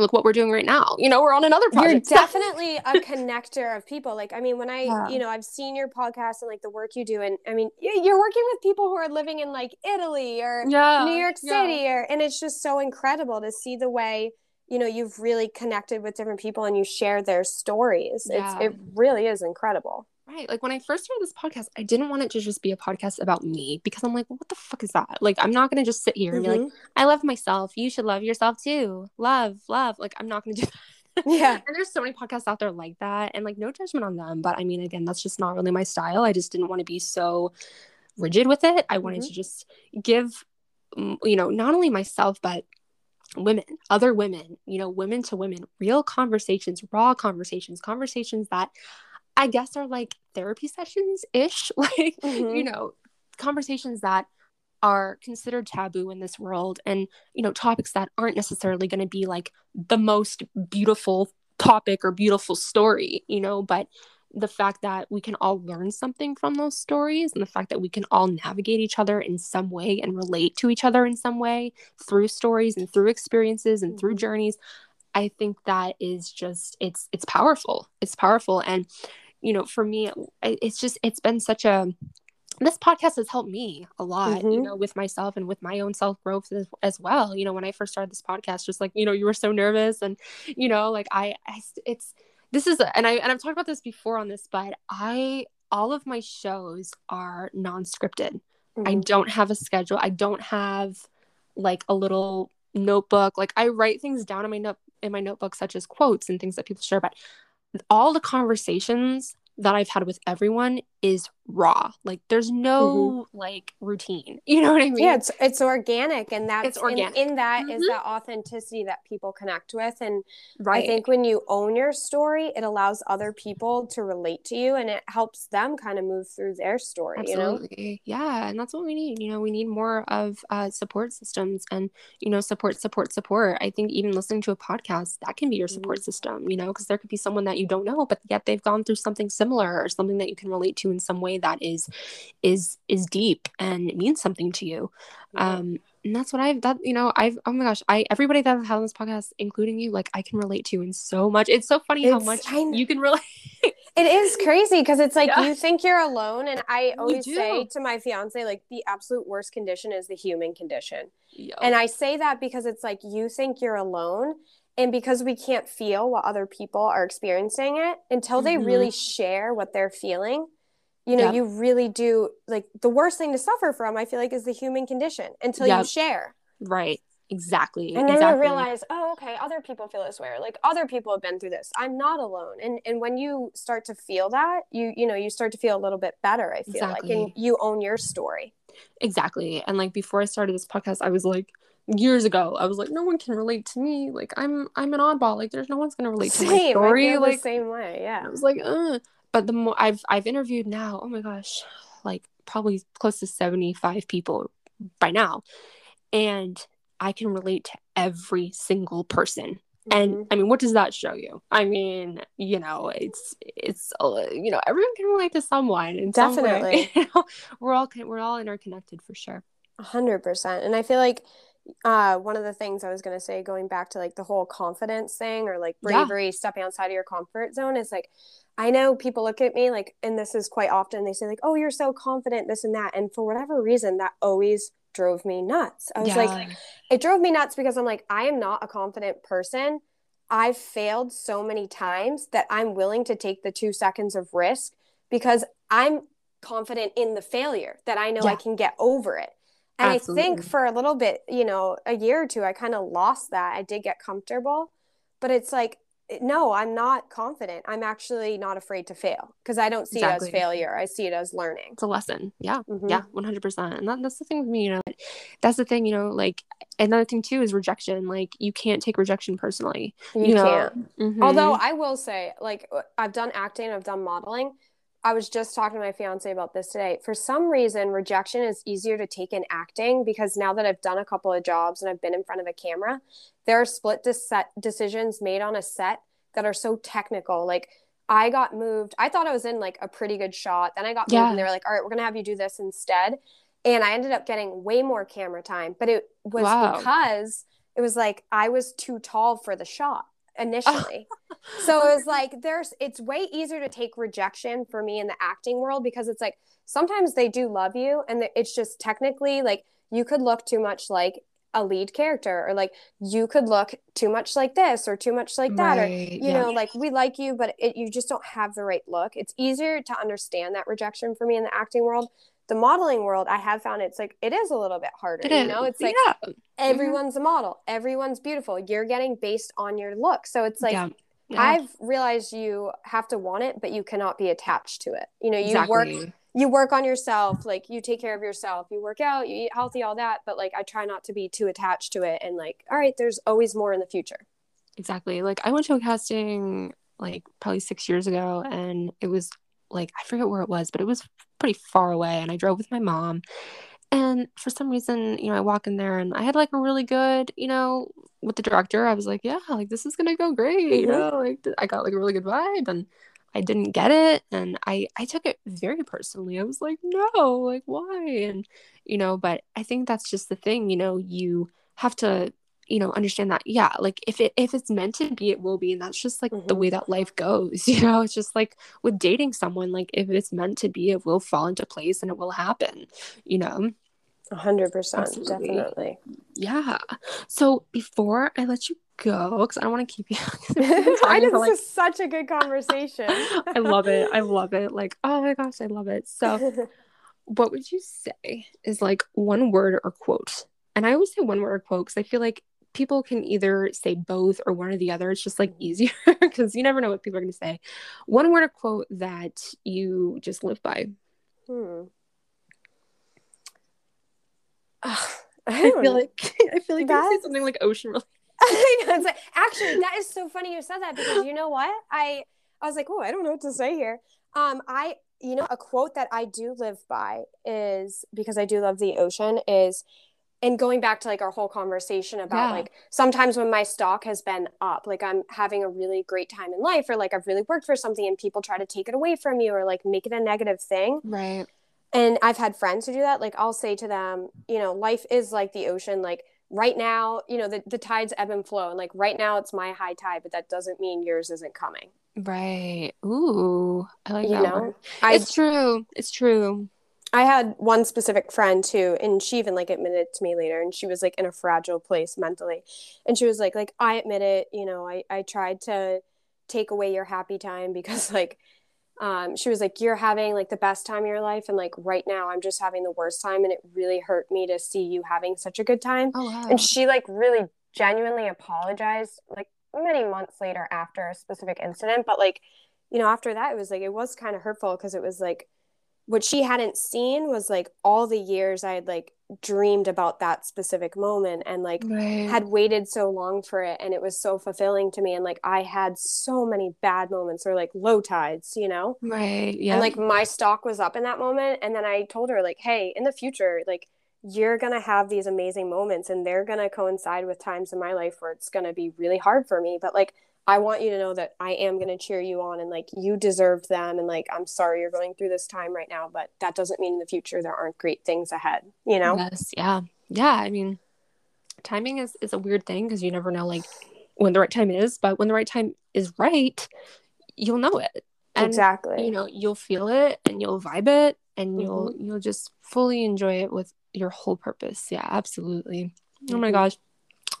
look what we're doing right now. You know, we're on another project. You're definitely a connector of people. Like, I mean, when I, yeah. you know, I've seen your podcast and like the work you do. And I mean, you're working with people who are living in like Italy or yeah. New York City yeah. or, and it's just so incredible to see the way, you know, you've really connected with different people and you share their stories. Yeah. It's, it really is incredible. Right. Like when I first started this podcast, I didn't want it to just be a podcast about me, because I'm like, well, what the fuck is that? Like, I'm not going to just sit here and mm-hmm. be like, I love myself. You should love yourself too. Love, love. Like, I'm not going to do that. Yeah. And there's so many podcasts out there like that, and like no judgment on them. But I mean, again, that's just not really my style. I just didn't want to be so rigid with it. I wanted mm-hmm. to just give, you know, not only myself, but women, other women, you know, women to women, real conversations, raw conversations, conversations that I guess are like therapy sessions ish, like, mm-hmm. you know, conversations that are considered taboo in this world, and, you know, topics that aren't necessarily going to be like the most beautiful topic or beautiful story, you know, but the fact that we can all learn something from those stories, and the fact that we can all navigate each other in some way and relate to each other in some way through stories and through experiences and mm-hmm. through journeys. I think that is just, it's, it's powerful. It's powerful. And, you know, for me, it's just, it's been such a, this podcast has helped me a lot, mm-hmm. you know, with myself and with my own self growth as, as well. You know, when I first started this podcast, just like, you know, you were so nervous, and, you know, like I, I it's, this is, and I, and I've talked about this before on this, but I, all of my shows are non-scripted. Mm-hmm. I don't have a schedule. I don't have like a little notebook. Like I write things down in my note in my notebook, such as quotes and things that people share about. All the conversations that I've had with everyone is raw. Like there's no mm-hmm. like routine. You know what I mean? Yeah, it's it's organic, and that's it's organic. In, in that mm-hmm. is the authenticity that people connect with. And right. I think when you own your story, it allows other people to relate to you, and it helps them kind of move through their story. Absolutely. You know? Yeah. And that's what we need. You know, we need more of uh, support systems and, you know, support, support, support. I think even listening to a podcast, that can be your support mm-hmm. system, you know, because there could be someone that you don't know, but yet they've gone through something similar or something that you can relate to in some way that is is is deep and it means something to you. Um and that's what I've that you know I've oh my gosh I everybody that I've had on this podcast, including you, like I can relate to in so much. It's so funny it's, how much you can relate. It is crazy because it's like yeah. you think you're alone, and I always say to my fiance, like the absolute worst condition is the human condition. Yo. And I say that because it's like you think you're alone, and because we can't feel what other people are experiencing it until they mm-hmm. really share what they're feeling. You know, yep. you really do, like, the worst thing to suffer from, I feel like, is the human condition until yep. you share. Right. Exactly. And then exactly. you realize, oh, okay, other people feel this way. Or, like, other people have been through this. I'm not alone. And and when you start to feel that, you you know, you start to feel a little bit better, I feel exactly. like. And you own your story. Exactly. And, like, before I started this podcast, I was like, years ago, I was like, no one can relate to me. Like, I'm I'm an oddball. Like, there's no one's going to relate same. to my story. I feel like, the same way, yeah. I was like, ugh. But the more I've I've interviewed now, oh my gosh, like probably close to seventy-five people by now. And I can relate to every single person. Mm-hmm. And I mean, what does that show you? I mean, you know, it's it's you know, everyone can relate to someone in definitely. Some way. You know? We're all we're all interconnected for sure. A hundred percent. And I feel like uh one of the things I was going to say, going back to like the whole confidence thing or like bravery, yeah. stepping outside of your comfort zone, is like I know people look at me like, and this is quite often, they say like, oh, you're so confident, this and that. And for whatever reason, that always drove me nuts. I was yeah. like, it drove me nuts because I'm like, I am not a confident person. I've failed so many times that I'm willing to take the two seconds of risk because I'm confident in the failure that I know yeah. I can get over it. And absolutely. I think for a little bit, you know, a year or two, I kind of lost that. I did get comfortable, but it's like, no, I'm not confident. I'm actually not afraid to fail because I don't see exactly. it as failure. I see it as learning. It's a lesson. Yeah. Mm-hmm. Yeah. one hundred percent. And that, that's the thing with me, you know, that's the thing, you know, like another thing too is rejection. Like you can't take rejection personally. You, you know? Can't. Mm-hmm. Although I will say, like I've done acting, I've done modeling. I was just talking to my fiance about this today. For some reason, rejection is easier to take in acting because now that I've done a couple of jobs and I've been in front of a camera, there are split de- decisions made on a set that are so technical. Like I got moved. I thought I was in like a pretty good shot. Then I got yeah. moved and they were like, all right, we're going to have you do this instead. And I ended up getting way more camera time, but it was wow. because it was like, I was too tall for the shot initially. So it was like, there's, it's way easier to take rejection for me in the acting world because it's like, sometimes they do love you and it's just technically like you could look too much like a lead character, or like you could look too much like this or too much like that, right, or you yeah. know, like we like you, but it, you just don't have the right look. It's easier to understand that rejection for me in the acting world. The modeling world, I have found it's like, it is a little bit harder, it you know, is. It's like yeah. everyone's mm-hmm. a model, everyone's beautiful. You're getting based on your look. So it's like, yeah. Yeah. I've realized you have to want it, but you cannot be attached to it. You know, you exactly. work, you work on yourself, like you take care of yourself, you work out, you eat healthy, all that. But like, I try not to be too attached to it. And like, all right, there's always more in the future. Exactly. Like I went to a casting like probably six years ago, and it was like, I forget where it was, but it was pretty far away. And I drove with my mom, and for some reason, you know, I walk in there and I had like a really good, you know, with the director, I was like, yeah, like this is going to go great. You know, like I got like a really good vibe, and I didn't get it. And I, I took it very personally. I was like, no, like why? And, you know, but I think that's just the thing, you know, you have to, you know, understand that. Yeah. Like if it, if it's meant to be, it will be. And that's just like mm-hmm. the way that life goes, you know, it's just like with dating someone, like if it's meant to be, it will fall into place and it will happen, you know? A hundred percent. Definitely. Yeah. So before I let you go because I don't want to keep you. I just, like... This is such a good conversation. I love it. I love it. Like, oh my gosh, I love it. So what would you say is like one word or quote? And I always say one word or quote because I feel like people can either say both or one or the other. It's just like easier because you never know what people are going to say. One word or quote that you just live by. Hmm. Ugh, I, I feel like I feel like that's... you say something like ocean related. I know, it's like, actually, that is so funny you said that because you know what? I I was like, oh, I don't know what to say here. Um, I you know, a quote that I do live by is, because I do love the ocean, is, and going back to like our whole conversation about yeah. like sometimes when my stock has been up, like I'm having a really great time in life or like I've really worked for something and people try to take it away from you or like make it a negative thing. Right. And I've had friends who do that. Like I'll say to them, you know, life is like the ocean. Like right now, you know, the, the tides ebb and flow. And like right now it's my high tide, but that doesn't mean yours isn't coming. Right. Ooh, I like you that know? One. I, it's true. It's true. I had one specific friend too, and she even like admitted to me later, and she was like in a fragile place mentally. And she was like, like, I admit it, you know, I, I tried to take away your happy time because like, Um, she was like, you're having like the best time of your life. And like, right now I'm just having the worst time. And it really hurt me to see you having such a good time. Oh, wow. And she like really genuinely apologized like many months later after a specific incident. But like, you know, after that, it was like, it was kind of hurtful because it was like what she hadn't seen was like all the years I had like dreamed about that specific moment and like right. had waited so long for it. And it was so fulfilling to me. And like, I had so many bad moments or like low tides, you know? Right. Yeah. And like my stock was up in that moment. And then I told her like, hey, in the future, like you're going to have these amazing moments and they're going to coincide with times in my life where it's going to be really hard for me. But like, I want you to know that I am going to cheer you on and like you deserve them. And like, I'm sorry you're going through this time right now, but that doesn't mean in the future there aren't great things ahead, you know? Yes. Yeah. Yeah. I mean, timing is, is a weird thing because you never know like when the right time is, but when the right time is right, you'll know it. And, exactly. You know, you'll feel it and you'll vibe it and mm-hmm. you'll, you'll just fully enjoy it with your whole purpose. Yeah, absolutely. Mm-hmm. Oh my gosh.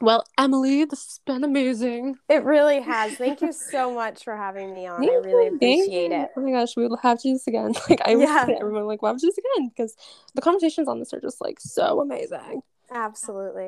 Well, Emily, this has been amazing. It really has. Thank you so much for having me on. I really appreciate it. Oh my gosh, we will have to do this again. Like I yeah. was everyone like, we'll have to do this again because the conversations on this are just like so amazing. Absolutely.